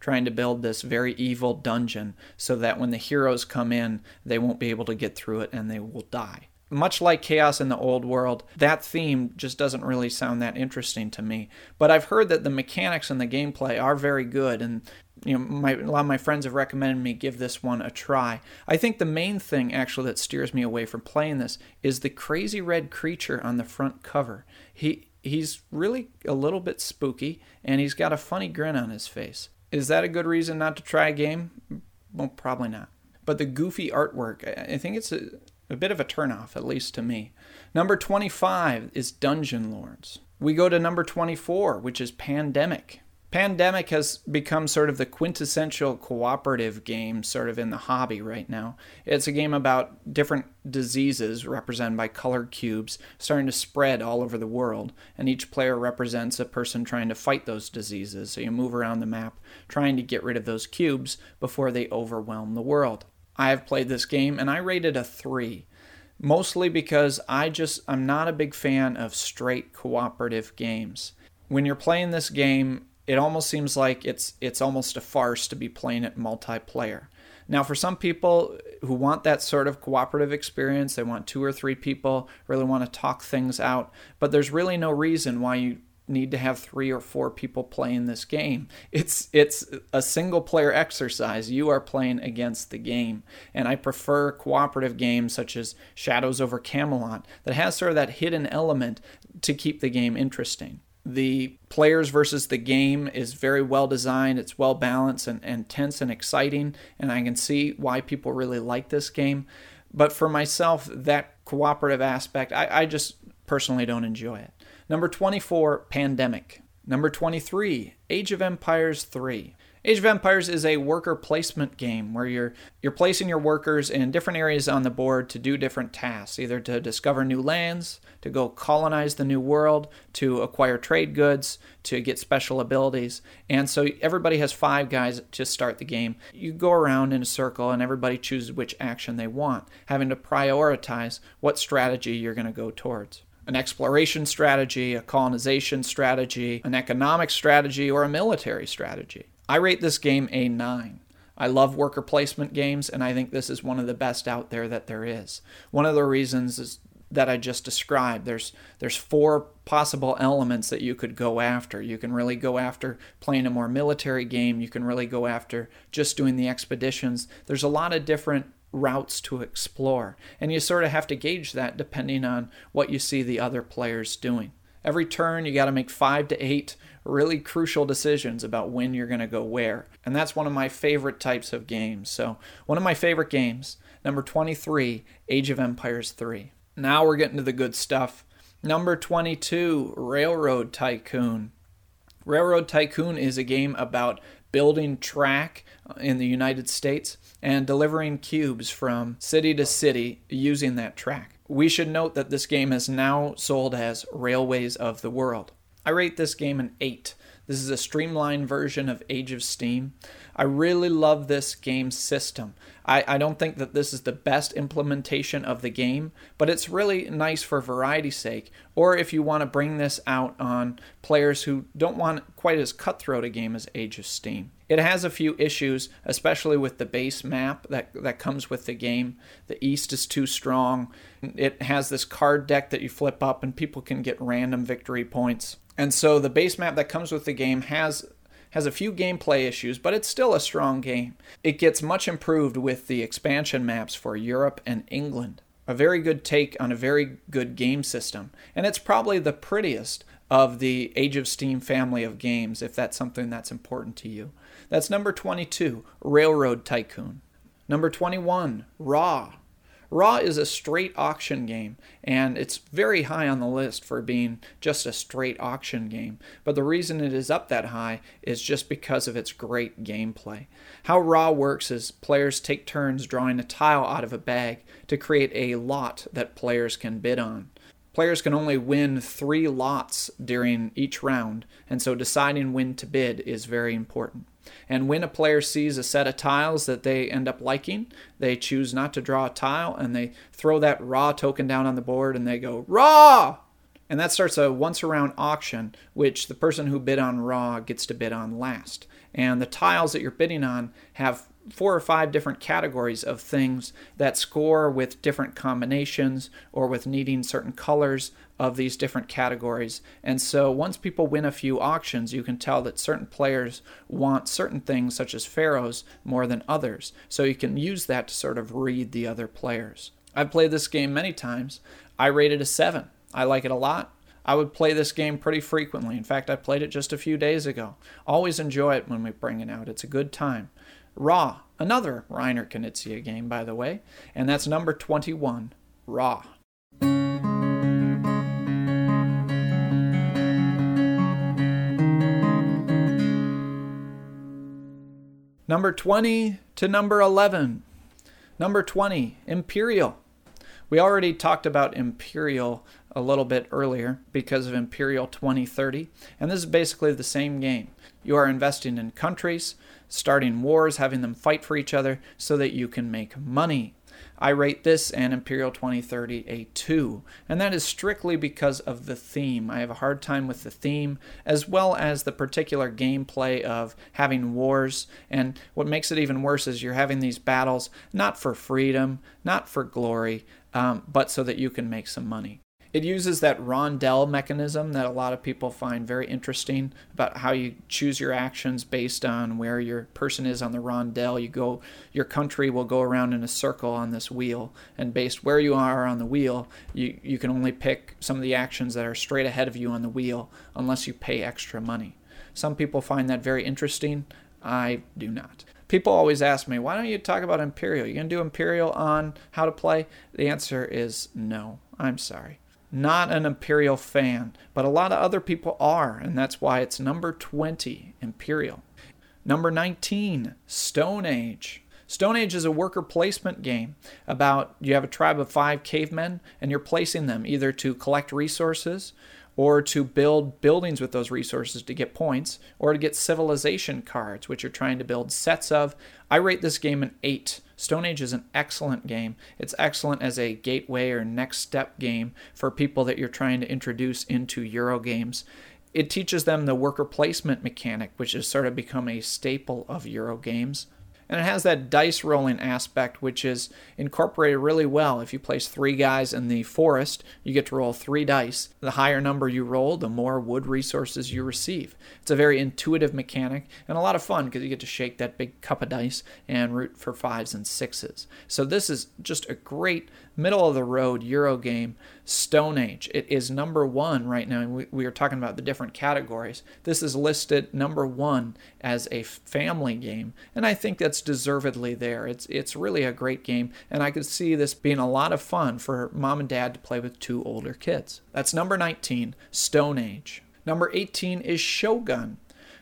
trying to build this very evil dungeon so that when the heroes come in, they won't be able to get through it and they will die. Much like Chaos in the Old World, that theme just doesn't really sound that interesting to me. But I've heard that the mechanics and the gameplay are very good, and you know, a lot of my friends have recommended me give this one a try. I think the main thing, actually, that steers me away from playing this is the crazy red creature on the front cover. He's really a little bit spooky, and he's got a funny grin on his face. Is that a good reason not to try a game? Well, probably not. But the goofy artwork, I think it's a bit of a turnoff, at least to me. Number 25 is Dungeon Lords. We go to number 24, which is Pandemic. Pandemic has become sort of the quintessential cooperative game sort of in the hobby right now. It's a game about different diseases represented by colored cubes starting to spread all over the world, and each player represents a person trying to fight those diseases. So you move around the map trying to get rid of those cubes before they overwhelm the world. I have played this game and I rated a 3. Mostly because I'm not a big fan of straight cooperative games. When you're playing this game, it almost seems like it's almost a farce to be playing it multiplayer. Now, for some people who want that sort of cooperative experience, they want 2 or 3 people, really want to talk things out, but there's really no reason why you need to have 3 or 4 people playing this game. It's a single-player exercise. You are playing against the game, and I prefer cooperative games such as Shadows over Camelot that has sort of that hidden element to keep the game interesting. The players versus the game is very well designed, it's well balanced and tense and exciting, and I can see why people really like this game. But for myself, that cooperative aspect, I just personally don't enjoy it. Number 24, Pandemic. Number 23, Age of Empires 3. Age of Empires is a worker placement game where you're placing your workers in different areas on the board to do different tasks, either to discover new lands, to go colonize the new world, to acquire trade goods, to get special abilities. And so everybody has 5 guys to start the game. You go around in a circle and everybody chooses which action they want, having to prioritize what strategy you're going to go towards. An exploration strategy, a colonization strategy, an economic strategy, or a military strategy. I rate this game a 9. I love worker placement games, and I think this is one of the best out there that there is. One of the reasons is that I just described. There's 4 possible elements that you could go after. You can really go after playing a more military game. You can really go after just doing the expeditions. There's a lot of different routes to explore, and you sort of have to gauge that depending on what you see the other players doing. Every turn, you got to make 5 to 8 really crucial decisions about when you're going to go where. And that's one of my favorite types of games. So one of my favorite games, number 23, Age of Empires 3. Now we're getting to the good stuff. Number 22, Railroad Tycoon. Railroad Tycoon is a game about building track in the United States and delivering cubes from city to city using that track. We should note that this game is now sold as Railways of the World. I rate this game an 8. This is a streamlined version of Age of Steam. I really love this game's system. I don't think that this is the best implementation of the game, but it's really nice for variety's sake, or if you want to bring this out on players who don't want quite as cutthroat a game as Age of Steam. It has a few issues, especially with the base map that comes with the game. The East is too strong. It has this card deck that you flip up and people can get random victory points. And so the base map that comes with the game has a few gameplay issues, but it's still a strong game. It gets much improved with the expansion maps for Europe and England. A very good take on a very good game system. And it's probably the prettiest of the Age of Steam family of games, if that's something that's important to you. That's number 22, Railroad Tycoon. Number 21, Ra. Ra is a straight auction game, and it's very high on the list for being just a straight auction game. But the reason it is up that high is just because of its great gameplay. How Ra works is players take turns drawing a tile out of a bag to create a lot that players can bid on. Players can only win 3 lots during each round, and so deciding when to bid is very important. And when a player sees a set of tiles that they end up liking, they choose not to draw a tile, and they throw that raw token down on the board, and they go, raw! And that starts a once-around auction, which the person who bid on raw gets to bid on last. And the tiles that you're bidding on have 4 or 5 different categories of things that score with different combinations or with needing certain colors of these different categories. And so once people win a few auctions, you can tell that certain players want certain things, such as pharaohs, more than others. So you can use that to sort of read the other players. I've played this game many times. I rate it a 7. I like it a lot. I would play this game pretty frequently. In fact, I played it just a few days ago. Always enjoy it when we bring it out. It's a good time. Ra, another Reiner Knizia game, by the way. And that's number 21, Ra. Number 20 to number 11. Number 20, Imperial. We already talked about Imperial a little bit earlier because of Imperial 2030, and this is basically the same game. You are investing in countries, starting wars, having them fight for each other so that you can make money. I rate this and Imperial 2030 a 2, and that is strictly because of the theme. I have a hard time with the theme, as well as the particular gameplay of having wars, and what makes it even worse is you're having these battles not for freedom, not for glory, but so that you can make some money. It uses that rondel mechanism that a lot of people find very interesting about how you choose your actions based on where your person is on the rondel. Your country will go around in a circle on this wheel, and based where you are on the wheel, you can only pick some of the actions that are straight ahead of you on the wheel unless you pay extra money. Some people find that very interesting. I do not. People always ask me, why don't you talk about Imperial? You're going to do Imperial on how to play? The answer is no. I'm sorry. Not an Imperial fan, but a lot of other people are, and that's why it's number 20, Imperial. Number 19, Stone Age. Stone Age is a worker placement game about you have a tribe of 5 cavemen, and you're placing them either to collect resources or to build buildings with those resources to get points, or to get civilization cards, which you're trying to build sets of. I rate this game an 8. Stone Age is an excellent game. It's excellent as a gateway or next step game for people that you're trying to introduce into Euro games. It teaches them the worker placement mechanic, which has sort of become a staple of Euro games. And it has that dice rolling aspect, which is incorporated really well. If you place 3 guys in the forest, you get to roll 3 dice. The higher number you roll, the more wood resources you receive. It's a very intuitive mechanic and a lot of fun because you get to shake that big cup of dice and root for 5s and 6s. So this is just a great middle-of-the-road Euro game Stone Age. It is number one right now, and we are talking about the different categories. This is listed number one as a family game, and I think that's deservedly there. It's really a great game, and I could see this being a lot of fun for mom and dad to play with two older kids. That's number 19, Stone Age. Number 18 is Shogun.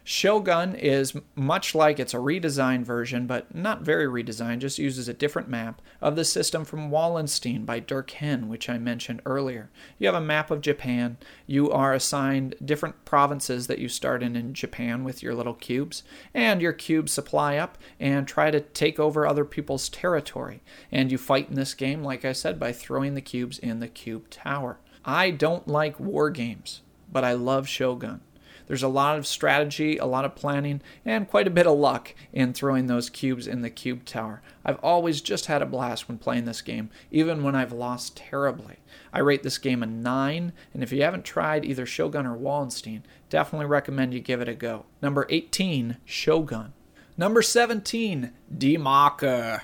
Shogun is much like, it's a redesigned version, but not very redesigned, just uses a different map of the system from Wallenstein by Dirk Hen, which I mentioned earlier. You have a map of Japan. You are assigned different provinces that you start in Japan with your little cubes, and your cubes supply up and try to take over other people's territory. And you fight in this game, like I said, by throwing the cubes in the cube tower. I don't like war games, but I love Shogun. There's a lot of strategy, a lot of planning, and quite a bit of luck in throwing those cubes in the cube tower. I've always just had a blast when playing this game, even when I've lost terribly. I rate this game a 9, and if you haven't tried either Shogun or Wallenstein, definitely recommend you give it a go. Number 18, Shogun. Number 17, Die Macher.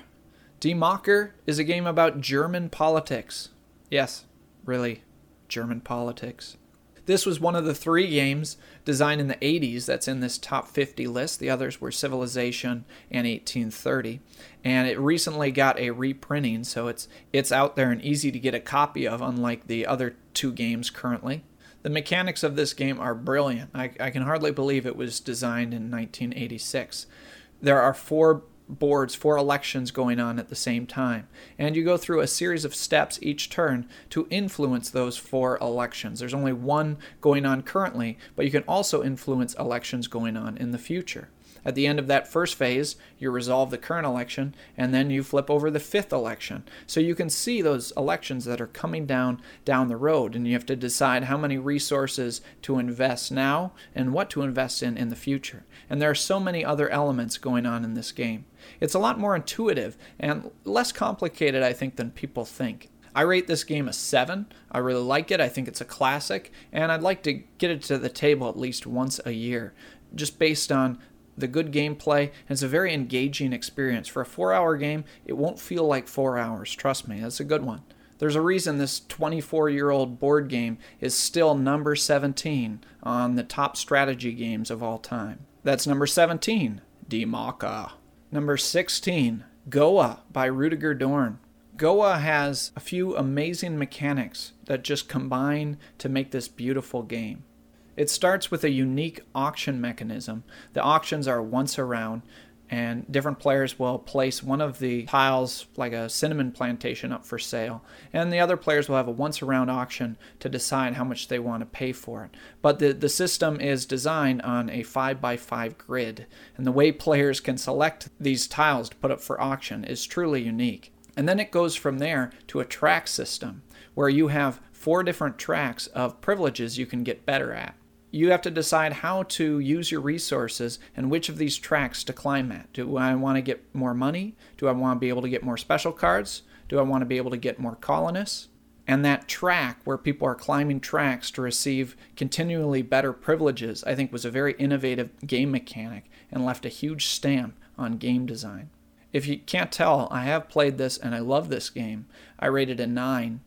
Die Macher is a game about German politics. Yes, really, German politics. This was one of the 3 games designed in the 80s that's in this top 50 list. The others were Civilization and 1830. And it recently got a reprinting, so it's out there and easy to get a copy of, unlike the other 2 games currently. The mechanics of this game are brilliant. I can hardly believe it was designed in 1986. There are 4 boards, 4 elections going on at the same time, and you go through a series of steps each turn to influence those 4 elections. There's only one going on currently, but you can also influence elections going on in the future. At the end of that first phase, you resolve the current election, and then you flip over the 5th election. So you can see those elections that are coming down the road, and you have to decide how many resources to invest now and what to invest in the future. And there are so many other elements going on in this game. It's a lot more intuitive and less complicated, I think, than people think. I rate this game a 7. I really like it. I think it's a classic, and I'd like to get it to the table at least once a year, just based on the good gameplay, and it's a very engaging experience. For a 4-hour game, it won't feel like 4 hours. Trust me, that's a good one. There's a reason this 24-year-old board game is still number 17 on the top strategy games of all time. That's number 17, Die Macher. Number 16, Goa by Rudiger Dorn. Goa has a few amazing mechanics that just combine to make this beautiful game. It starts with a unique auction mechanism. The auctions are once a round, and different players will place one of the tiles, like a cinnamon plantation, up for sale. And the other players will have a once a round auction to decide how much they want to pay for it. But the system is designed on a 5x5 grid, and the way players can select these tiles to put up for auction is truly unique. And then it goes from there to a track system, where you have 4 different tracks of privileges you can get better at. You have to decide how to use your resources and which of these tracks to climb at. Do I want to get more money? Do I want to be able to get more special cards? Do I want to be able to get more colonists? And that track where people are climbing tracks to receive continually better privileges, I think was a very innovative game mechanic and left a huge stamp on game design. If you can't tell, I have played this and I love this game. I rated a 9.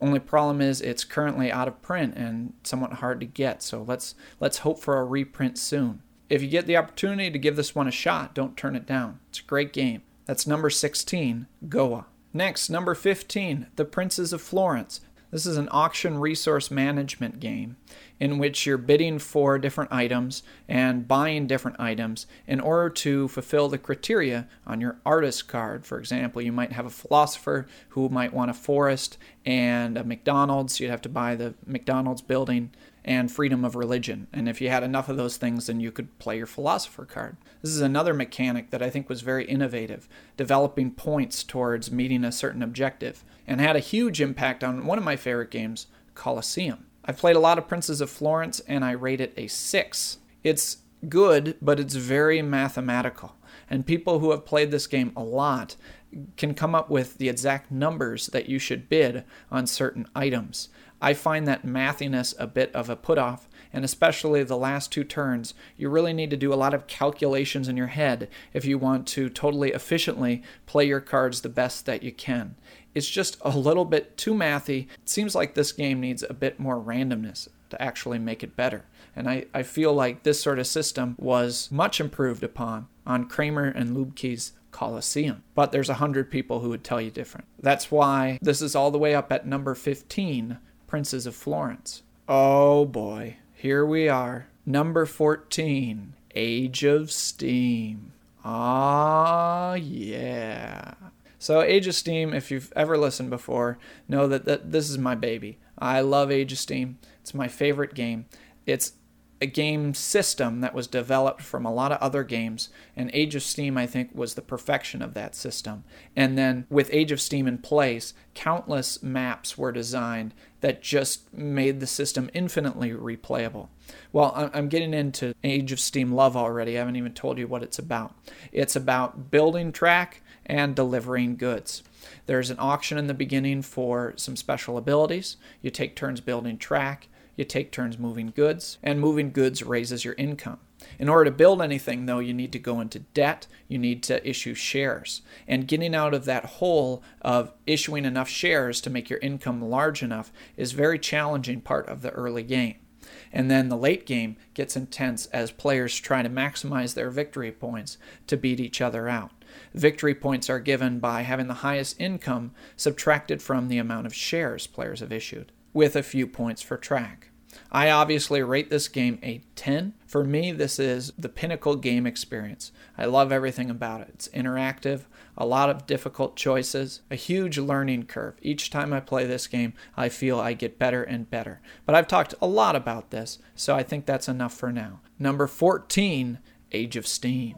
Only problem is it's currently out of print and somewhat hard to get, so let's hope for a reprint soon. If you get the opportunity to give this one a shot, don't turn it down. It's a great game. That's number 16, Goa. Next, number 15, The Princes of Florence. This is an auction resource management game in which you're bidding for different items and buying different items in order to fulfill the criteria on your artist card. For example, you might have a philosopher who might want a forest and a McDonald's. You'd have to buy the McDonald's building and freedom of religion. And if you had enough of those things, then you could play your philosopher card. This is another mechanic that I think was very innovative, developing points towards meeting a certain objective, and had a huge impact on one of my favorite games, Colosseum. I've played a lot of Princes of Florence, and I rate it a 6. It's good, but it's very mathematical. And people who have played this game a lot can come up with the exact numbers that you should bid on certain items. I find that mathiness a bit of a put-off, and especially the last two turns, you really need to do a lot of calculations in your head if you want to totally efficiently play your cards the best that you can. It's just a little bit too mathy. It seems like this game needs a bit more randomness to actually make it better. And I feel like this sort of system was much improved upon on Kramer and Luebke's Colosseum. But there's 100 people who would tell you different. That's why this is all the way up at number 15, Princes of Florence. Oh boy, here we are. Number 14, Age of Steam. Ah, yeah. So Age of Steam, if you've ever listened before, know that this is my baby. I love Age of Steam. It's my favorite game. It's a game system that was developed from a lot of other games, and Age of Steam, I think, was the perfection of that system. And then with Age of Steam in place, countless maps were designed that just made the system infinitely replayable. Well, I'm getting into Age of Steam love already. I haven't even told you what it's about. It's about building track and delivering goods. There's an auction in the beginning for some special abilities. You take turns building track, you take turns moving goods, and moving goods raises your income. In order to build anything, though, you need to go into debt, you need to issue shares. And getting out of that hole of issuing enough shares to make your income large enough is a very challenging part of the early game. And then the late game gets intense as players try to maximize their victory points to beat each other out. Victory points are given by having the highest income subtracted from the amount of shares players have issued, with a few points for track. I obviously rate this game a 10. For me, this is the pinnacle game experience. I love everything about it. It's interactive, a lot of difficult choices, a huge learning curve. Each time I play this game, I feel I get better and better. But I've talked a lot about this, so I think that's enough for now. Number 14, Age of Steam.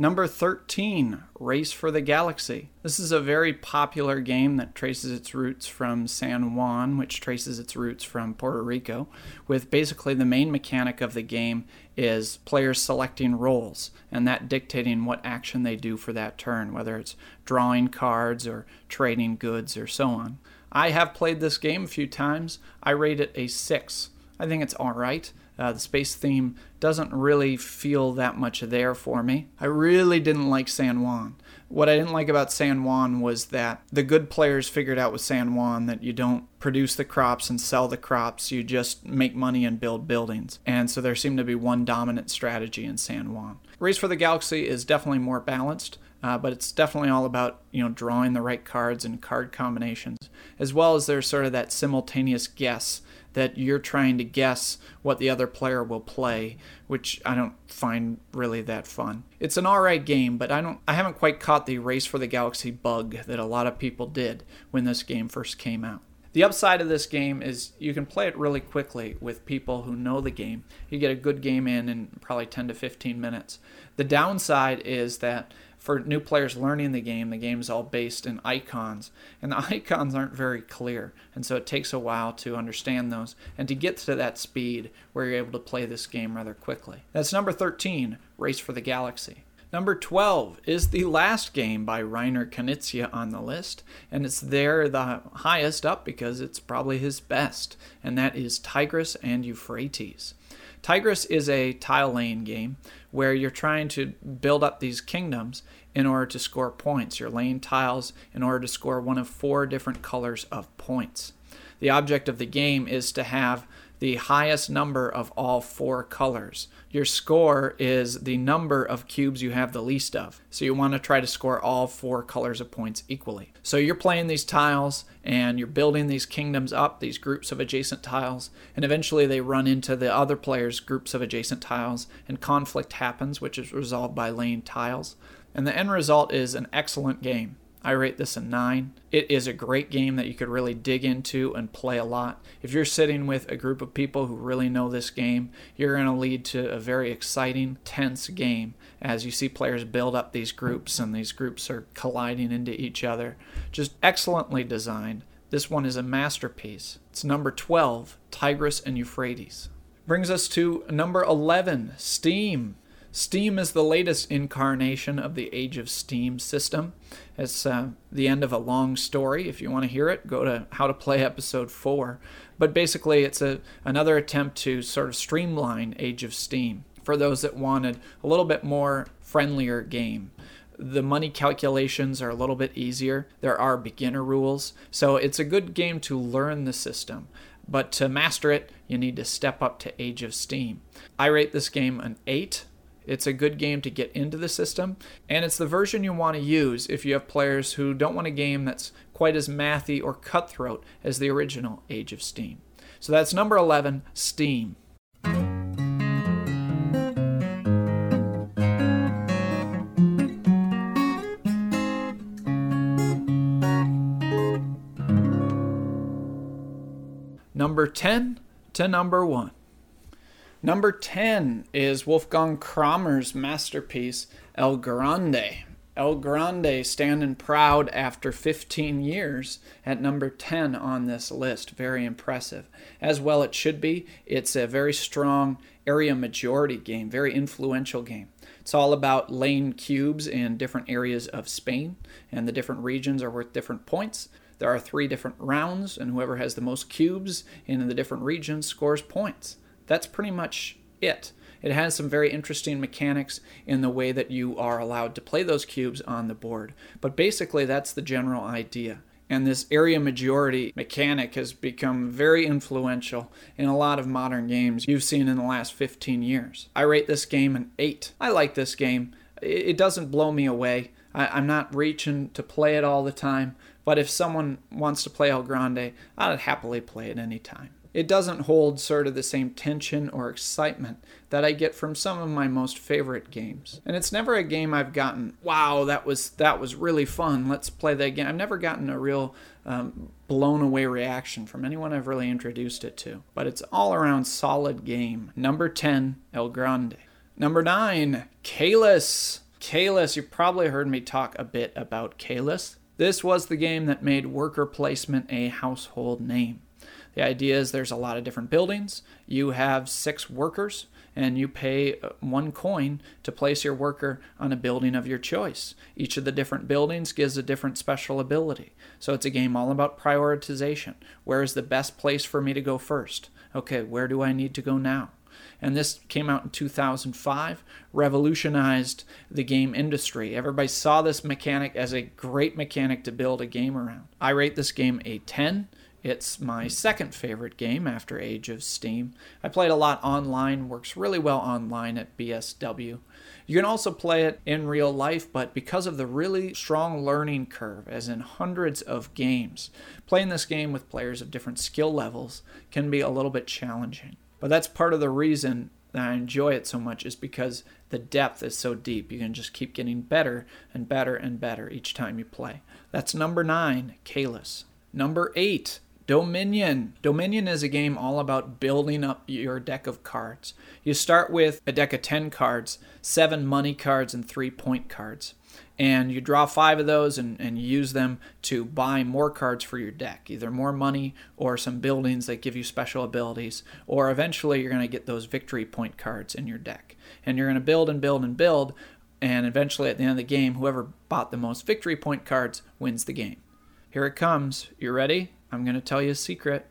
Number 13, Race for the Galaxy. This is a very popular game that traces its roots from San Juan, which traces its roots from Puerto Rico, with basically the main mechanic of the game is players selecting roles, and that dictating what action they do for that turn, whether it's drawing cards or trading goods or so on. I have played this game a few times. I rate it a 6. I think it's all right. The space theme doesn't really feel that much there for me. I really didn't like San Juan. What I didn't like about San Juan was that the good players figured out with San Juan that you don't produce the crops and sell the crops, you just make money and build buildings. And so there seemed to be one dominant strategy in San Juan. Race for the Galaxy is definitely more balanced, but it's definitely all about, drawing the right cards and card combinations, as well as there's sort of that simultaneous guess that you're trying to guess what the other player will play, which I don't find really that fun. It's an alright game, but I haven't quite caught the Race for the Galaxy bug that a lot of people did when this game first came out. The upside of this game is you can play it really quickly with people who know the game. You get a good game in probably 10 to 15 minutes. The downside is that for new players learning the game is all based in icons, and the icons aren't very clear, and so it takes a while to understand those and to get to that speed where you're able to play this game rather quickly. That's number 13, Race for the Galaxy. Number 12 is the last game by Reiner Knizia on the list, and it's there the highest up because it's probably his best, and that is Tigris and Euphrates. Tigris is a tile-laying game where you're trying to build up these kingdoms in order to score points. You're laying tiles in order to score one of four different colors of points. The object of the game is to have the highest number of all four colors. Your score is the number of cubes you have the least of. So you want to try to score all four colors of points equally. So you're playing these tiles and you're building these kingdoms up, these groups of adjacent tiles, and eventually they run into the other players' groups of adjacent tiles and conflict happens, which is resolved by laying tiles. And the end result is an excellent game. I rate this a 9. It is a great game that you could really dig into and play a lot. If you're sitting with a group of people who really know this game, you're going to lead to a very exciting, tense game as you see players build up these groups and these groups are colliding into each other. Just excellently designed. This one is a masterpiece. It's number 12, Tigris and Euphrates. Brings us to number 11, Steam. Steam is the latest incarnation of the Age of Steam system. It's the end of a long story. If you want to hear it, go to How to Play Episode 4. But basically, it's another attempt to sort of streamline Age of Steam for those that wanted a little bit more friendlier game. The money calculations are a little bit easier. There are beginner rules. So it's a good game to learn the system. But to master it, you need to step up to Age of Steam. I rate this game an 8. It's a good game to get into the system, and it's the version you want to use if you have players who don't want a game that's quite as mathy or cutthroat as the original Age of Steam. So that's number 11, Steam. Number 10 to number 1. Number 10 is Wolfgang Kramer's masterpiece, El Grande. El Grande standing proud after 15 years at number 10 on this list. Very impressive. As well it should be. It's a very strong area majority game, very influential game. It's all about laying cubes in different areas of Spain, and the different regions are worth different points. There are 3 different rounds, and whoever has the most cubes in the different regions scores points. That's pretty much it. It has some very interesting mechanics in the way that you are allowed to play those cubes on the board. But basically, that's the general idea. And this area majority mechanic has become very influential in a lot of modern games you've seen in the last 15 years. I rate this game an 8. I like this game. It doesn't blow me away. I'm not reaching to play it all the time. But if someone wants to play El Grande, I'd happily play it any time. It doesn't hold sort of the same tension or excitement that I get from some of my most favorite games. And it's never a game I've gotten, wow, that was really fun, let's play that again. I've never gotten a real blown away reaction from anyone I've really introduced it to. But it's all around solid game. Number 10, El Grande. Number 9, Kalis. Kalis, you probably heard me talk a bit about Kalis. This was the game that made worker placement a household name. The idea is there's a lot of different buildings. You have 6 workers, and you pay 1 coin to place your worker on a building of your choice. Each of the different buildings gives a different special ability. So it's a game all about prioritization. Where is the best place for me to go first? Okay, where do I need to go now? And this came out in 2005, revolutionized the game industry. Everybody saw this mechanic as a great mechanic to build a game around. I rate this game a 10. It's my second favorite game after Age of Steam. I played a lot online, works really well online at BSW. You can also play it in real life, but because of the really strong learning curve, as in hundreds of games, playing this game with players of different skill levels can be a little bit challenging. But that's part of the reason that I enjoy it so much, is because the depth is so deep. You can just keep getting better and better and better each time you play. That's number 9, Kalis. Number 8, Dominion. Dominion is a game all about building up your deck of cards. You start with a deck of 10 cards, 7 money cards, and 3 point cards. And you draw 5 of those and use them to buy more cards for your deck. Either more money or some buildings that give you special abilities. Or eventually you're going to get those victory point cards in your deck. And you're going to build and build and build. And eventually at the end of the game, whoever bought the most victory point cards wins the game. Here it comes. You ready? I'm going to tell you a secret.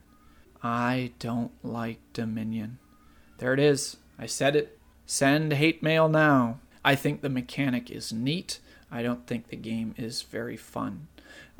I don't like Dominion. There it is. I said it. Send hate mail now. I think the mechanic is neat. I don't think the game is very fun.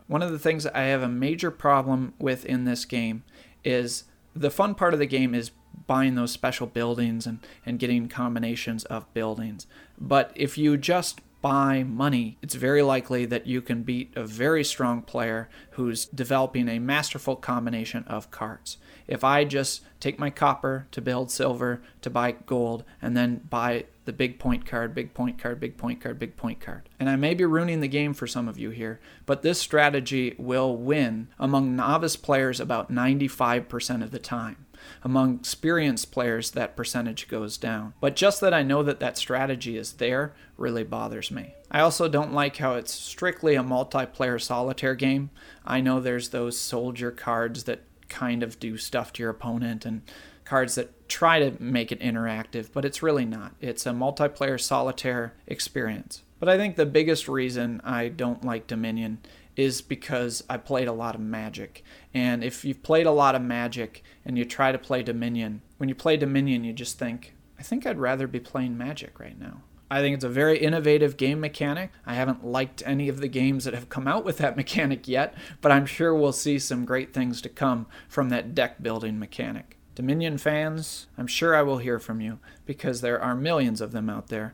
One of the things I have a major problem with in this game is the fun part of the game is buying those special buildings and getting combinations of buildings. But if you just buy money, it's very likely that you can beat a very strong player who's developing a masterful combination of cards. If I just take my copper to build silver, to buy gold, and then buy the big point card, big point card, big point card, big point card. And I may be ruining the game for some of you here, but this strategy will win among novice players about 95% of the time. Among experienced players, that percentage goes down. But just that I know that strategy is there really bothers me. I also don't like how it's strictly a multiplayer solitaire game. I know there's those soldier cards that kind of do stuff to your opponent and cards that try to make it interactive, but it's really not. It's a multiplayer solitaire experience. But I think the biggest reason I don't like Dominion is because I played a lot of Magic. And if you've played a lot of Magic and you try to play Dominion, when you play Dominion, you just think I'd rather be playing Magic right now. I think it's a very innovative game mechanic. I haven't liked any of the games that have come out with that mechanic yet, but I'm sure we'll see some great things to come from that deck building mechanic. Dominion fans, I'm sure I will hear from you, because there are millions of them out there.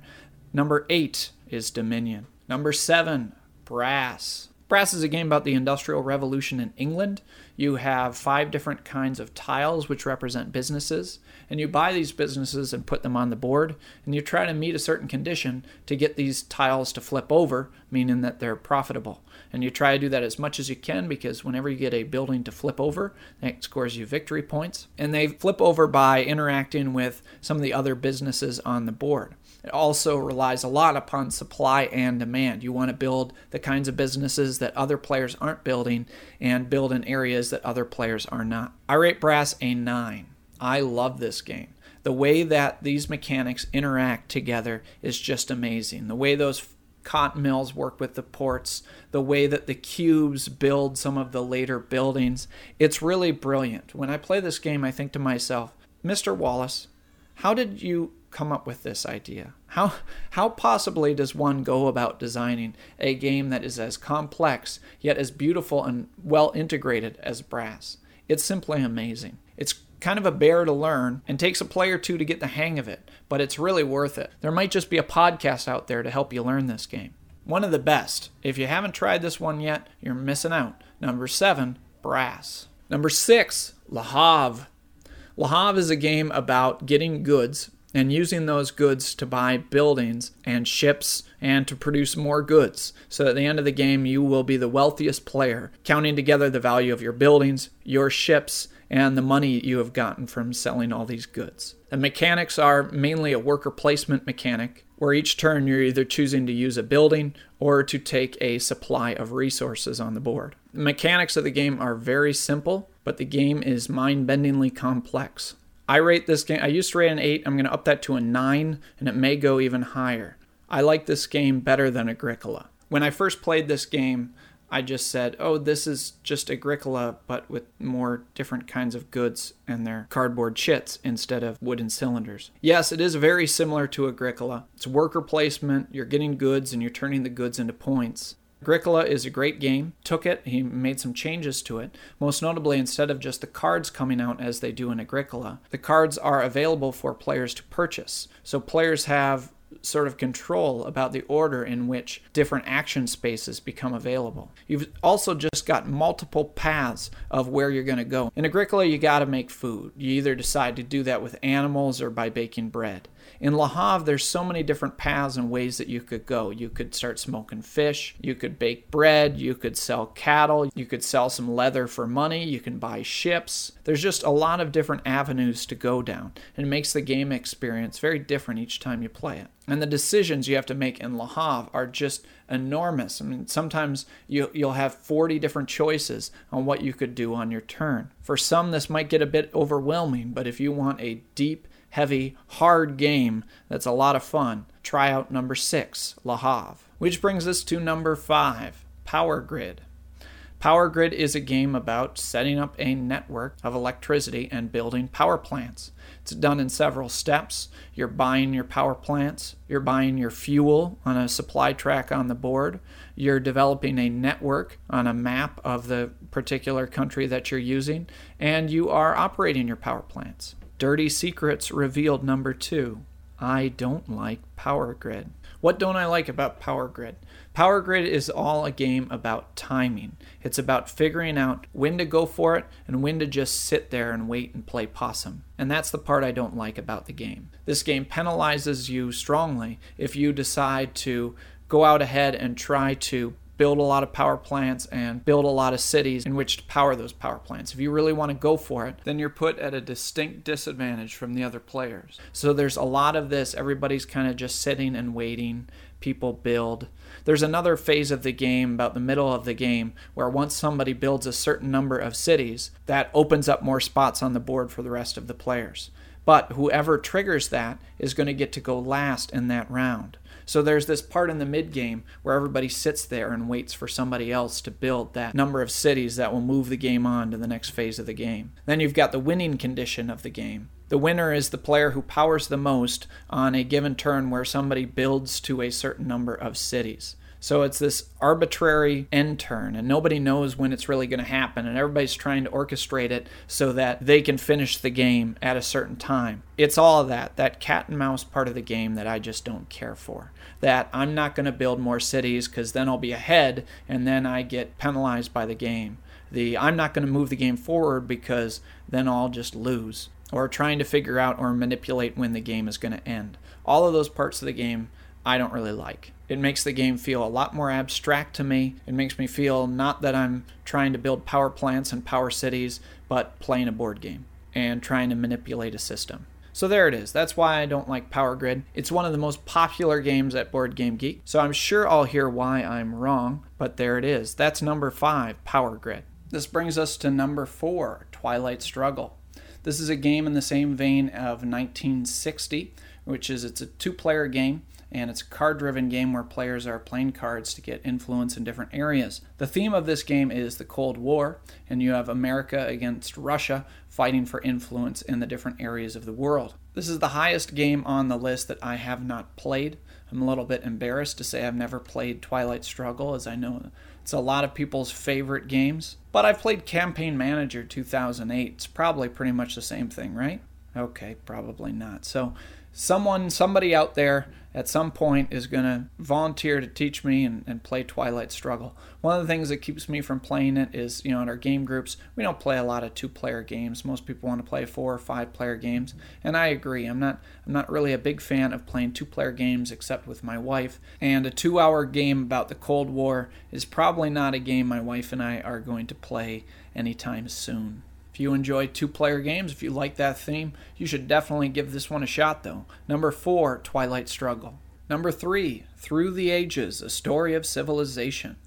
Number 8 is Dominion. Number 7, Brass. Brass is a game about the Industrial Revolution in England. You have 5 different kinds of tiles which represent businesses, and you buy these businesses and put them on the board, and you try to meet a certain condition to get these tiles to flip over, meaning that they're profitable. And you try to do that as much as you can, because whenever you get a building to flip over, that scores you victory points, and they flip over by interacting with some of the other businesses on the board. It also relies a lot upon supply and demand. You want to build the kinds of businesses that other players aren't building and build in areas that other players are not. I rate Brass a 9. I love this game. The way that these mechanics interact together is just amazing. The way those cotton mills work with the ports, the way that the cubes build some of the later buildings, it's really brilliant. When I play this game, I think to myself, Mr. Wallace, how did you come up with this idea? How possibly does one go about designing a game that is as complex yet as beautiful and well integrated as Brass? It's simply amazing. It's kind of a bear to learn and takes a play or two to get the hang of it, but it's really worth it. There might just be a podcast out there to help you learn this game. One of the best. If you haven't tried this one yet, you're missing out. Number 7, Brass. Number 6, Le Havre. Le Havre is a game about getting goods and using those goods to buy buildings and ships and to produce more goods. So at the end of the game, you will be the wealthiest player, counting together the value of your buildings, your ships, and the money you have gotten from selling all these goods. The mechanics are mainly a worker placement mechanic, where each turn you're either choosing to use a building or to take a supply of resources on the board. The mechanics of the game are very simple, but the game is mind-bendingly complex. I rate this game, I used to rate an 8, I'm going to up that to a 9, and it may go even higher. I like this game better than Agricola. When I first played this game, I just said, oh, this is just Agricola, but with more different kinds of goods and their cardboard chits instead of wooden cylinders. Yes, it is very similar to Agricola. It's worker placement, you're getting goods and you're turning the goods into points. Agricola is a great game, took it, he made some changes to it, most notably instead of just the cards coming out as they do in Agricola, the cards are available for players to purchase, so players have sort of control about the order in which different action spaces become available. You've also just got multiple paths of where you're going to go. In Agricola, you got to make food. You either decide to do that with animals or by baking bread. In Le Havre, there's so many different paths and ways that you could go. You could start smoking fish, you could bake bread, you could sell cattle, you could sell some leather for money, you can buy ships. There's just a lot of different avenues to go down, and it makes the game experience very different each time you play it. And the decisions you have to make in Le Havre are just enormous. I mean, sometimes you'll have 40 different choices on what you could do on your turn. For some, this might get a bit overwhelming, but if you want a deep, heavy, hard game that's a lot of fun, try out number 6, Le Havre. Which brings us to number 5, Power Grid. Power Grid is a game about setting up a network of electricity and building power plants. It's done in several steps. You're buying your power plants, you're buying your fuel on a supply track on the board, you're developing a network on a map of the particular country that you're using, and you are operating your power plants. Dirty secrets revealed number 2. I don't like Power Grid. What don't I like about Power Grid? Power Grid is all a game about timing. It's about figuring out when to go for it and when to just sit there and wait and play possum. And that's the part I don't like about the game. This game penalizes you strongly if you decide to go out ahead and try to build a lot of power plants and build a lot of cities in which to power those power plants. If you really want to go for it, then you're put at a distinct disadvantage from the other players. So there's a lot of this. Everybody's kind of just sitting and waiting. People build. There's another phase of the game, about the middle of the game, where once somebody builds a certain number of cities, that opens up more spots on the board for the rest of the players. But whoever triggers that is going to get to go last in that round. So there's this part in the mid-game where everybody sits there and waits for somebody else to build that number of cities that will move the game on to the next phase of the game. Then you've got the winning condition of the game. The winner is the player who powers the most on a given turn where somebody builds to a certain number of cities. So it's this arbitrary end turn, and nobody knows when it's really going to happen, and everybody's trying to orchestrate it so that they can finish the game at a certain time. It's all of that cat and mouse part of the game that I just don't care for. That I'm not going to build more cities because then I'll be ahead, and then I get penalized by the game. I'm not going to move the game forward because then I'll just lose. Or trying to figure out or manipulate when the game is going to end. All of those parts of the game I don't really like. It makes the game feel a lot more abstract to me. It makes me feel not that I'm trying to build power plants and power cities, but playing a board game and trying to manipulate a system. So there it is. That's why I don't like Power Grid. It's one of the most popular games at BoardGameGeek, so I'm sure I'll hear why I'm wrong, but there it is. That's number 5, Power Grid. This brings us to number 4, Twilight Struggle. This is a game in the same vein of 1830, which is it's a two-player game. And it's a card-driven game where players are playing cards to get influence in different areas. The theme of this game is the Cold War, and you have America against Russia fighting for influence in the different areas of the world. This is the highest game on the list that I have not played. I'm a little bit embarrassed to say I've never played Twilight Struggle, as I know it's a lot of people's favorite games. But I've played Campaign Manager 2008. It's probably pretty much the same thing, right? Okay, probably not. So somebody out there at some point is going to volunteer to teach me and play Twilight Struggle. One of the things that keeps me from playing it is, in our game groups, we don't play a lot of two-player games. Most people want to play 4 or 5-player games, and I agree. I'm not really a big fan of playing two-player games except with my wife, and a 2-hour game about the Cold War is probably not a game my wife and I are going to play anytime soon. If you enjoy two-player games, if you like that theme, you should definitely give this one a shot, though. Number 4, Twilight Struggle. Number 3, Through the Ages, A Story of Civilization.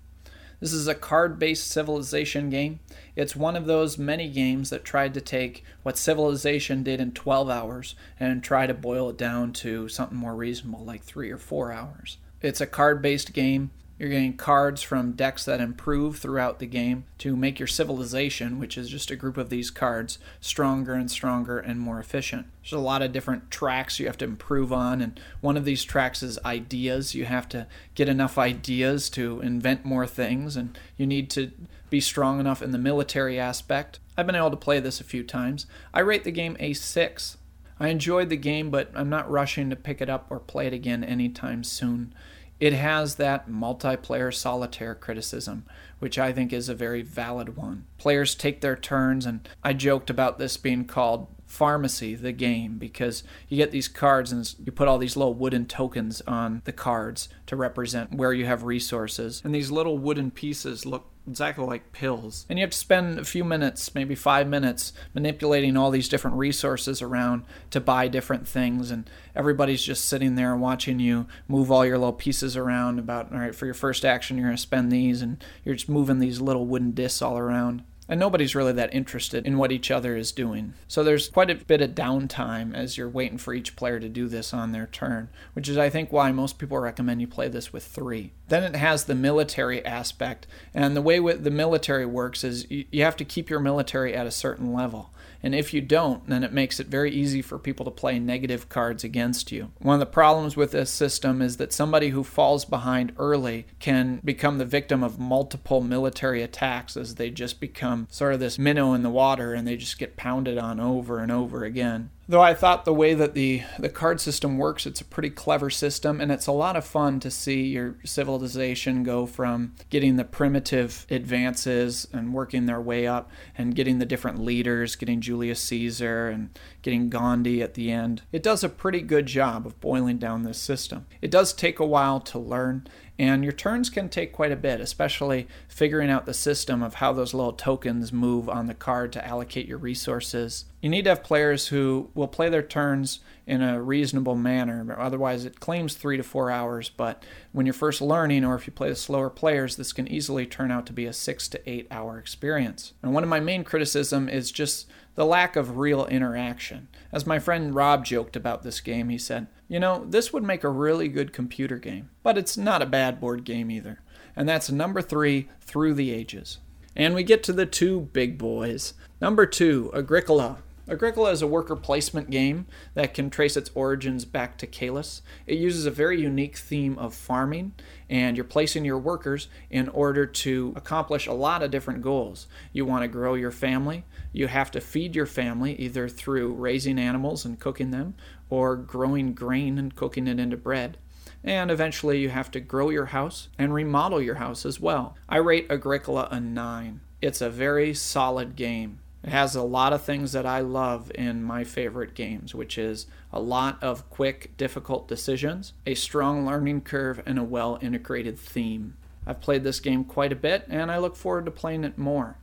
This is a card-based civilization game. It's one of those many games that tried to take what civilization did in 12 hours and try to boil it down to something more reasonable, like 3 or 4 hours. It's a card-based game. You're getting cards from decks that improve throughout the game to make your civilization, which is just a group of these cards, stronger and stronger and more efficient. There's a lot of different tracks you have to improve on, and one of these tracks is ideas. You have to get enough ideas to invent more things, and you need to be strong enough in the military aspect. I've been able to play this a few times. I rate the game a 6. I enjoyed the game, but I'm not rushing to pick it up or play it again anytime soon. It has that multiplayer solitaire criticism, which I think is a very valid one. Players take their turns, and I joked about this being called Pharmacy, the game, because you get these cards and you put all these little wooden tokens on the cards to represent where you have resources. And these little wooden pieces look exactly like pills. And you have to spend a few minutes, maybe 5 minutes, manipulating all these different resources around to buy different things. And everybody's just sitting there watching you move all your little pieces around about, all right, for your first action, you're going to spend these. And you're just moving these little wooden discs all around. And nobody's really that interested in what each other is doing. So there's quite a bit of downtime as you're waiting for each player to do this on their turn, which is, I think, why most people recommend you play this with 3. Then it has the military aspect, and the way the military works is you have to keep your military at a certain level. And if you don't, then it makes it very easy for people to play negative cards against you. One of the problems with this system is that somebody who falls behind early can become the victim of multiple military attacks as they just become sort of this minnow in the water and they just get pounded on over and over again. Though I thought the way that the card system works, it's a pretty clever system, and it's a lot of fun to see your civilization go from getting the primitive advances and working their way up and getting the different leaders, getting Julius Caesar and getting Gandhi at the end. It does a pretty good job of boiling down this system. It does take a while to learn, And your turns can take quite a bit, especially figuring out the system of how those little tokens move on the card to allocate your resources. You need to have players who will play their turns in a reasonable manner, otherwise it claims 3 to 4 hours, but when you're first learning, or if you play the slower players, this can easily turn out to be a 6 to 8 hour experience. And one of my main criticism is just the lack of real interaction. As my friend Rob joked about this game, he said, you know, this would make a really good computer game, but it's not a bad board game either. And that's number 3, Through the Ages. And we get to the two big boys. Number 2, Agricola. Agricola is a worker placement game that can trace its origins back to Calus. It uses a very unique theme of farming, and you're placing your workers in order to accomplish a lot of different goals. You want to grow your family. You have to feed your family either through raising animals and cooking them, or growing grain and cooking it into bread. And eventually you have to grow your house and remodel your house as well. I rate Agricola a 9. It's a very solid game. It has a lot of things that I love in my favorite games, which is a lot of quick, difficult decisions, a strong learning curve, and a well-integrated theme. I've played this game quite a bit, and I look forward to playing it more.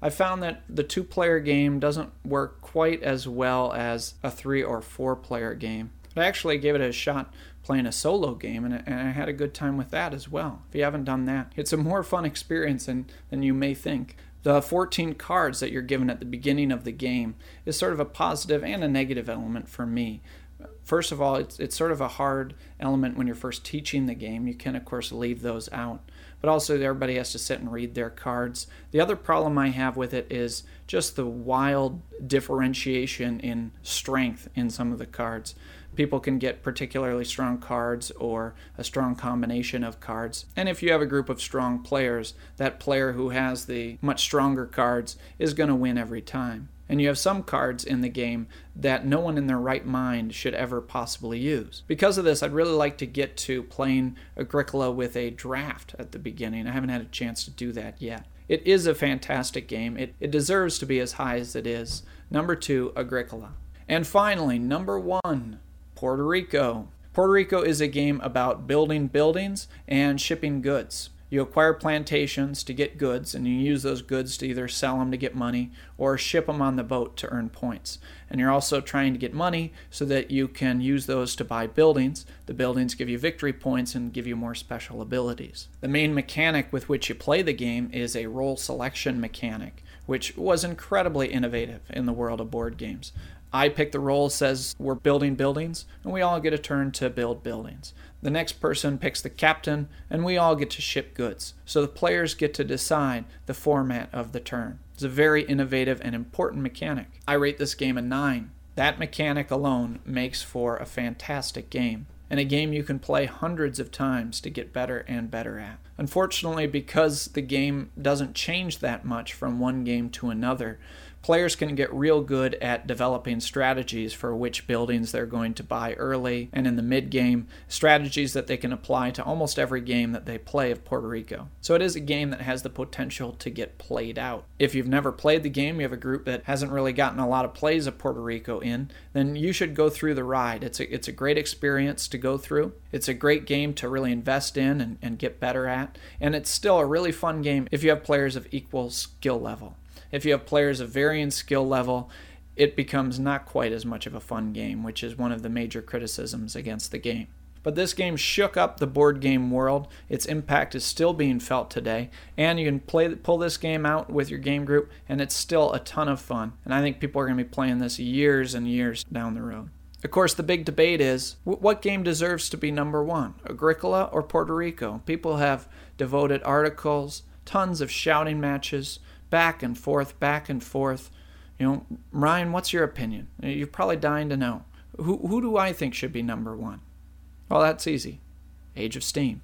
I found that the 2-player game doesn't work quite as well as a 3- or 4-player game. But I actually gave it a shot playing a solo game, and I had a good time with that as well. If you haven't done that, it's a more fun experience than you may think. The 14 cards that you're given at the beginning of the game is sort of a positive and a negative element for me. First of all, it's sort of a hard element when you're first teaching the game. You can, of course, leave those out. But also, everybody has to sit and read their cards. The other problem I have with it is just the wild differentiation in strength in some of the cards. People can get particularly strong cards or a strong combination of cards. And if you have a group of strong players, that player who has the much stronger cards is going to win every time. And you have some cards in the game that no one in their right mind should ever possibly use. Because of this, I'd really like to get to playing Agricola with a draft at the beginning. I haven't had a chance to do that yet. It is a fantastic game. It deserves to be as high as it is. Number 2, Agricola. And finally, number 1, Puerto Rico. Puerto Rico is a game about building buildings and shipping goods. You acquire plantations to get goods, and you use those goods to either sell them to get money or ship them on the boat to earn points. And you're also trying to get money so that you can use those to buy buildings. The buildings give you victory points and give you more special abilities. The main mechanic with which you play the game is a role selection mechanic, which was incredibly innovative in the world of board games. I pick the role, says we're building buildings, and we all get a turn to build buildings. The next person picks the captain, and we all get to ship goods. So the players get to decide the format of the turn. It's a very innovative and important mechanic. I rate this game a 9. That mechanic alone makes for a fantastic game, and a game you can play hundreds of times to get better and better at. Unfortunately, because the game doesn't change that much from one game to another, players can get real good at developing strategies for which buildings they're going to buy early and in the mid-game, strategies that they can apply to almost every game that they play of Puerto Rico. So it is a game that has the potential to get played out. If you've never played the game, you have a group that hasn't really gotten a lot of plays of Puerto Rico in, then you should go through the ride. It's a great experience to go through. It's a great game to really invest in and get better at, and it's still a really fun game if you have players of equal skill level. If you have players of varying skill level, it becomes not quite as much of a fun game, which is one of the major criticisms against the game. But this game shook up the board game world. Its impact is still being felt today, and you can pull this game out with your game group, and it's still a ton of fun. And I think people are going to be playing this years and years down the road. Of course, the big debate is, what game deserves to be number 1, Agricola or Puerto Rico? People have devoted articles, tons of shouting matches, back and forth, back and forth. You know, Ryan, what's your opinion? You're probably dying to know. Who do I think should be number 1? Well, that's easy. Age of Steam.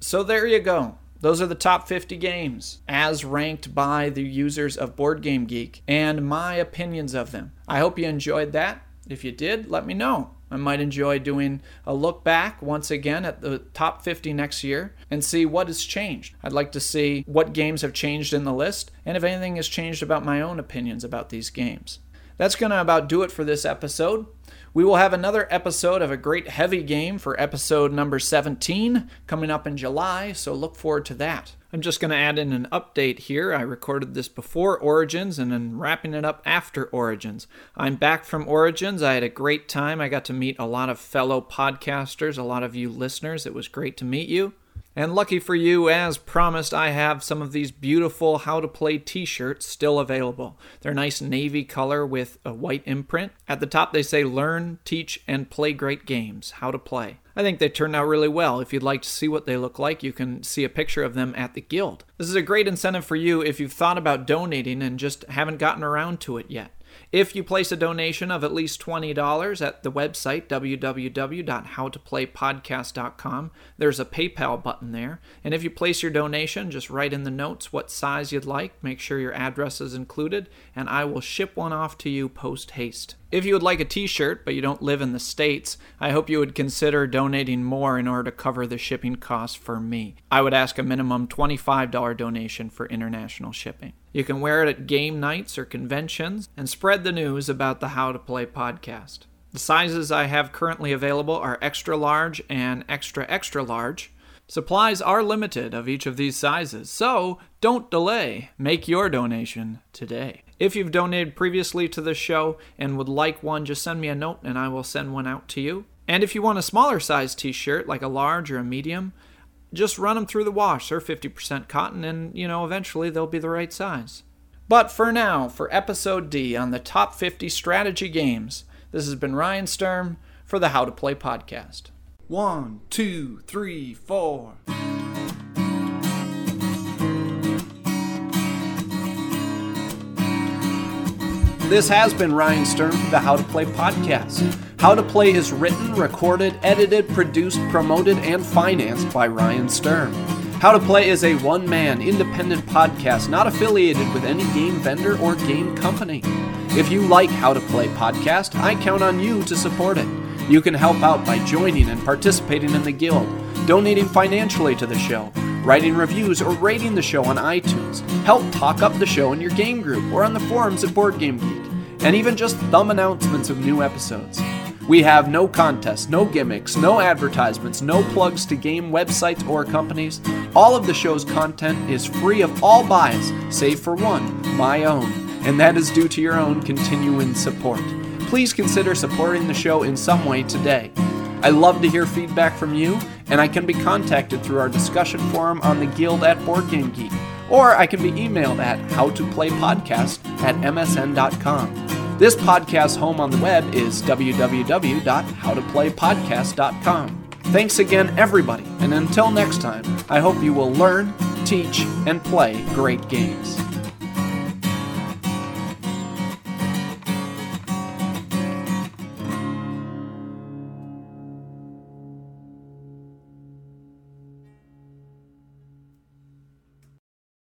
So there you go. Those are the top 50 games as ranked by the users of BoardGameGeek and my opinions of them. I hope you enjoyed that. If you did, let me know. I might enjoy doing a look back once again at the top 50 next year and see what has changed. I'd like to see what games have changed in the list and if anything has changed about my own opinions about these games. That's going to about do it for this episode. We will have another episode of A Great Heavy Game for episode number 17 coming up in July, so look forward to that. I'm just going to add in an update here. I recorded this before Origins and then wrapping it up after Origins. I'm back from Origins. I had a great time. I got to meet a lot of fellow podcasters, a lot of you listeners. It was great to meet you. And lucky for you, as promised, I have some of these beautiful How to Play t-shirts still available. They're nice navy color with a white imprint. At the top they say, learn, teach, and play great games. How to Play. I think they turned out really well. If you'd like to see what they look like, you can see a picture of them at the Guild. This is a great incentive for you if you've thought about donating and just haven't gotten around to it yet. If you place a donation of at least $20 at the website, www.howtoplaypodcast.com, there's a PayPal button there. And if you place your donation, just write in the notes what size you'd like, make sure your address is included, and I will ship one off to you post-haste. If you would like a t-shirt, but you don't live in the States, I hope you would consider donating more in order to cover the shipping costs for me. I would ask a minimum $25 donation for international shipping. You can wear it at game nights or conventions and spread the news about the How to Play podcast. The sizes I have currently available are extra large and extra extra large. Supplies are limited of each of these sizes, so don't delay. Make your donation today. If you've donated previously to this show and would like one, just send me a note and I will send one out to you. And if you want a smaller size t-shirt, like a large or a medium, just run them through the wash. They're 50% cotton and, eventually they'll be the right size. But for now, for Episode D on the Top 50 Strategy Games, this has been Ryan Sturm for the How to Play podcast. 1, 2, 3, 4... This has been Ryan Sturm for the How to Play podcast. How to Play is written, recorded, edited, produced, promoted, and financed by Ryan Sturm. How to Play is a one-man, independent podcast not affiliated with any game vendor or game company. If you like How to Play podcast, I count on you to support it. You can help out by joining and participating in the Guild, donating financially to the show, writing reviews, or rating the show on iTunes. Help talk up the show in your game group or on the forums at BoardGameGeek, and even just thumb announcements of new episodes. We have no contests, no gimmicks, no advertisements, no plugs to game websites or companies. All of the show's content is free of all bias, save for one, my own, and that is due to your own continuing support. Please consider supporting the show in some way today. I love to hear feedback from you, and I can be contacted through our discussion forum on the Guild at BoardGameGeek, or I can be emailed at howtoplaypodcast@msn.com. This podcast's home on the web is www.howtoplaypodcast.com. Thanks again, everybody, and until next time, I hope you will learn, teach, and play great games.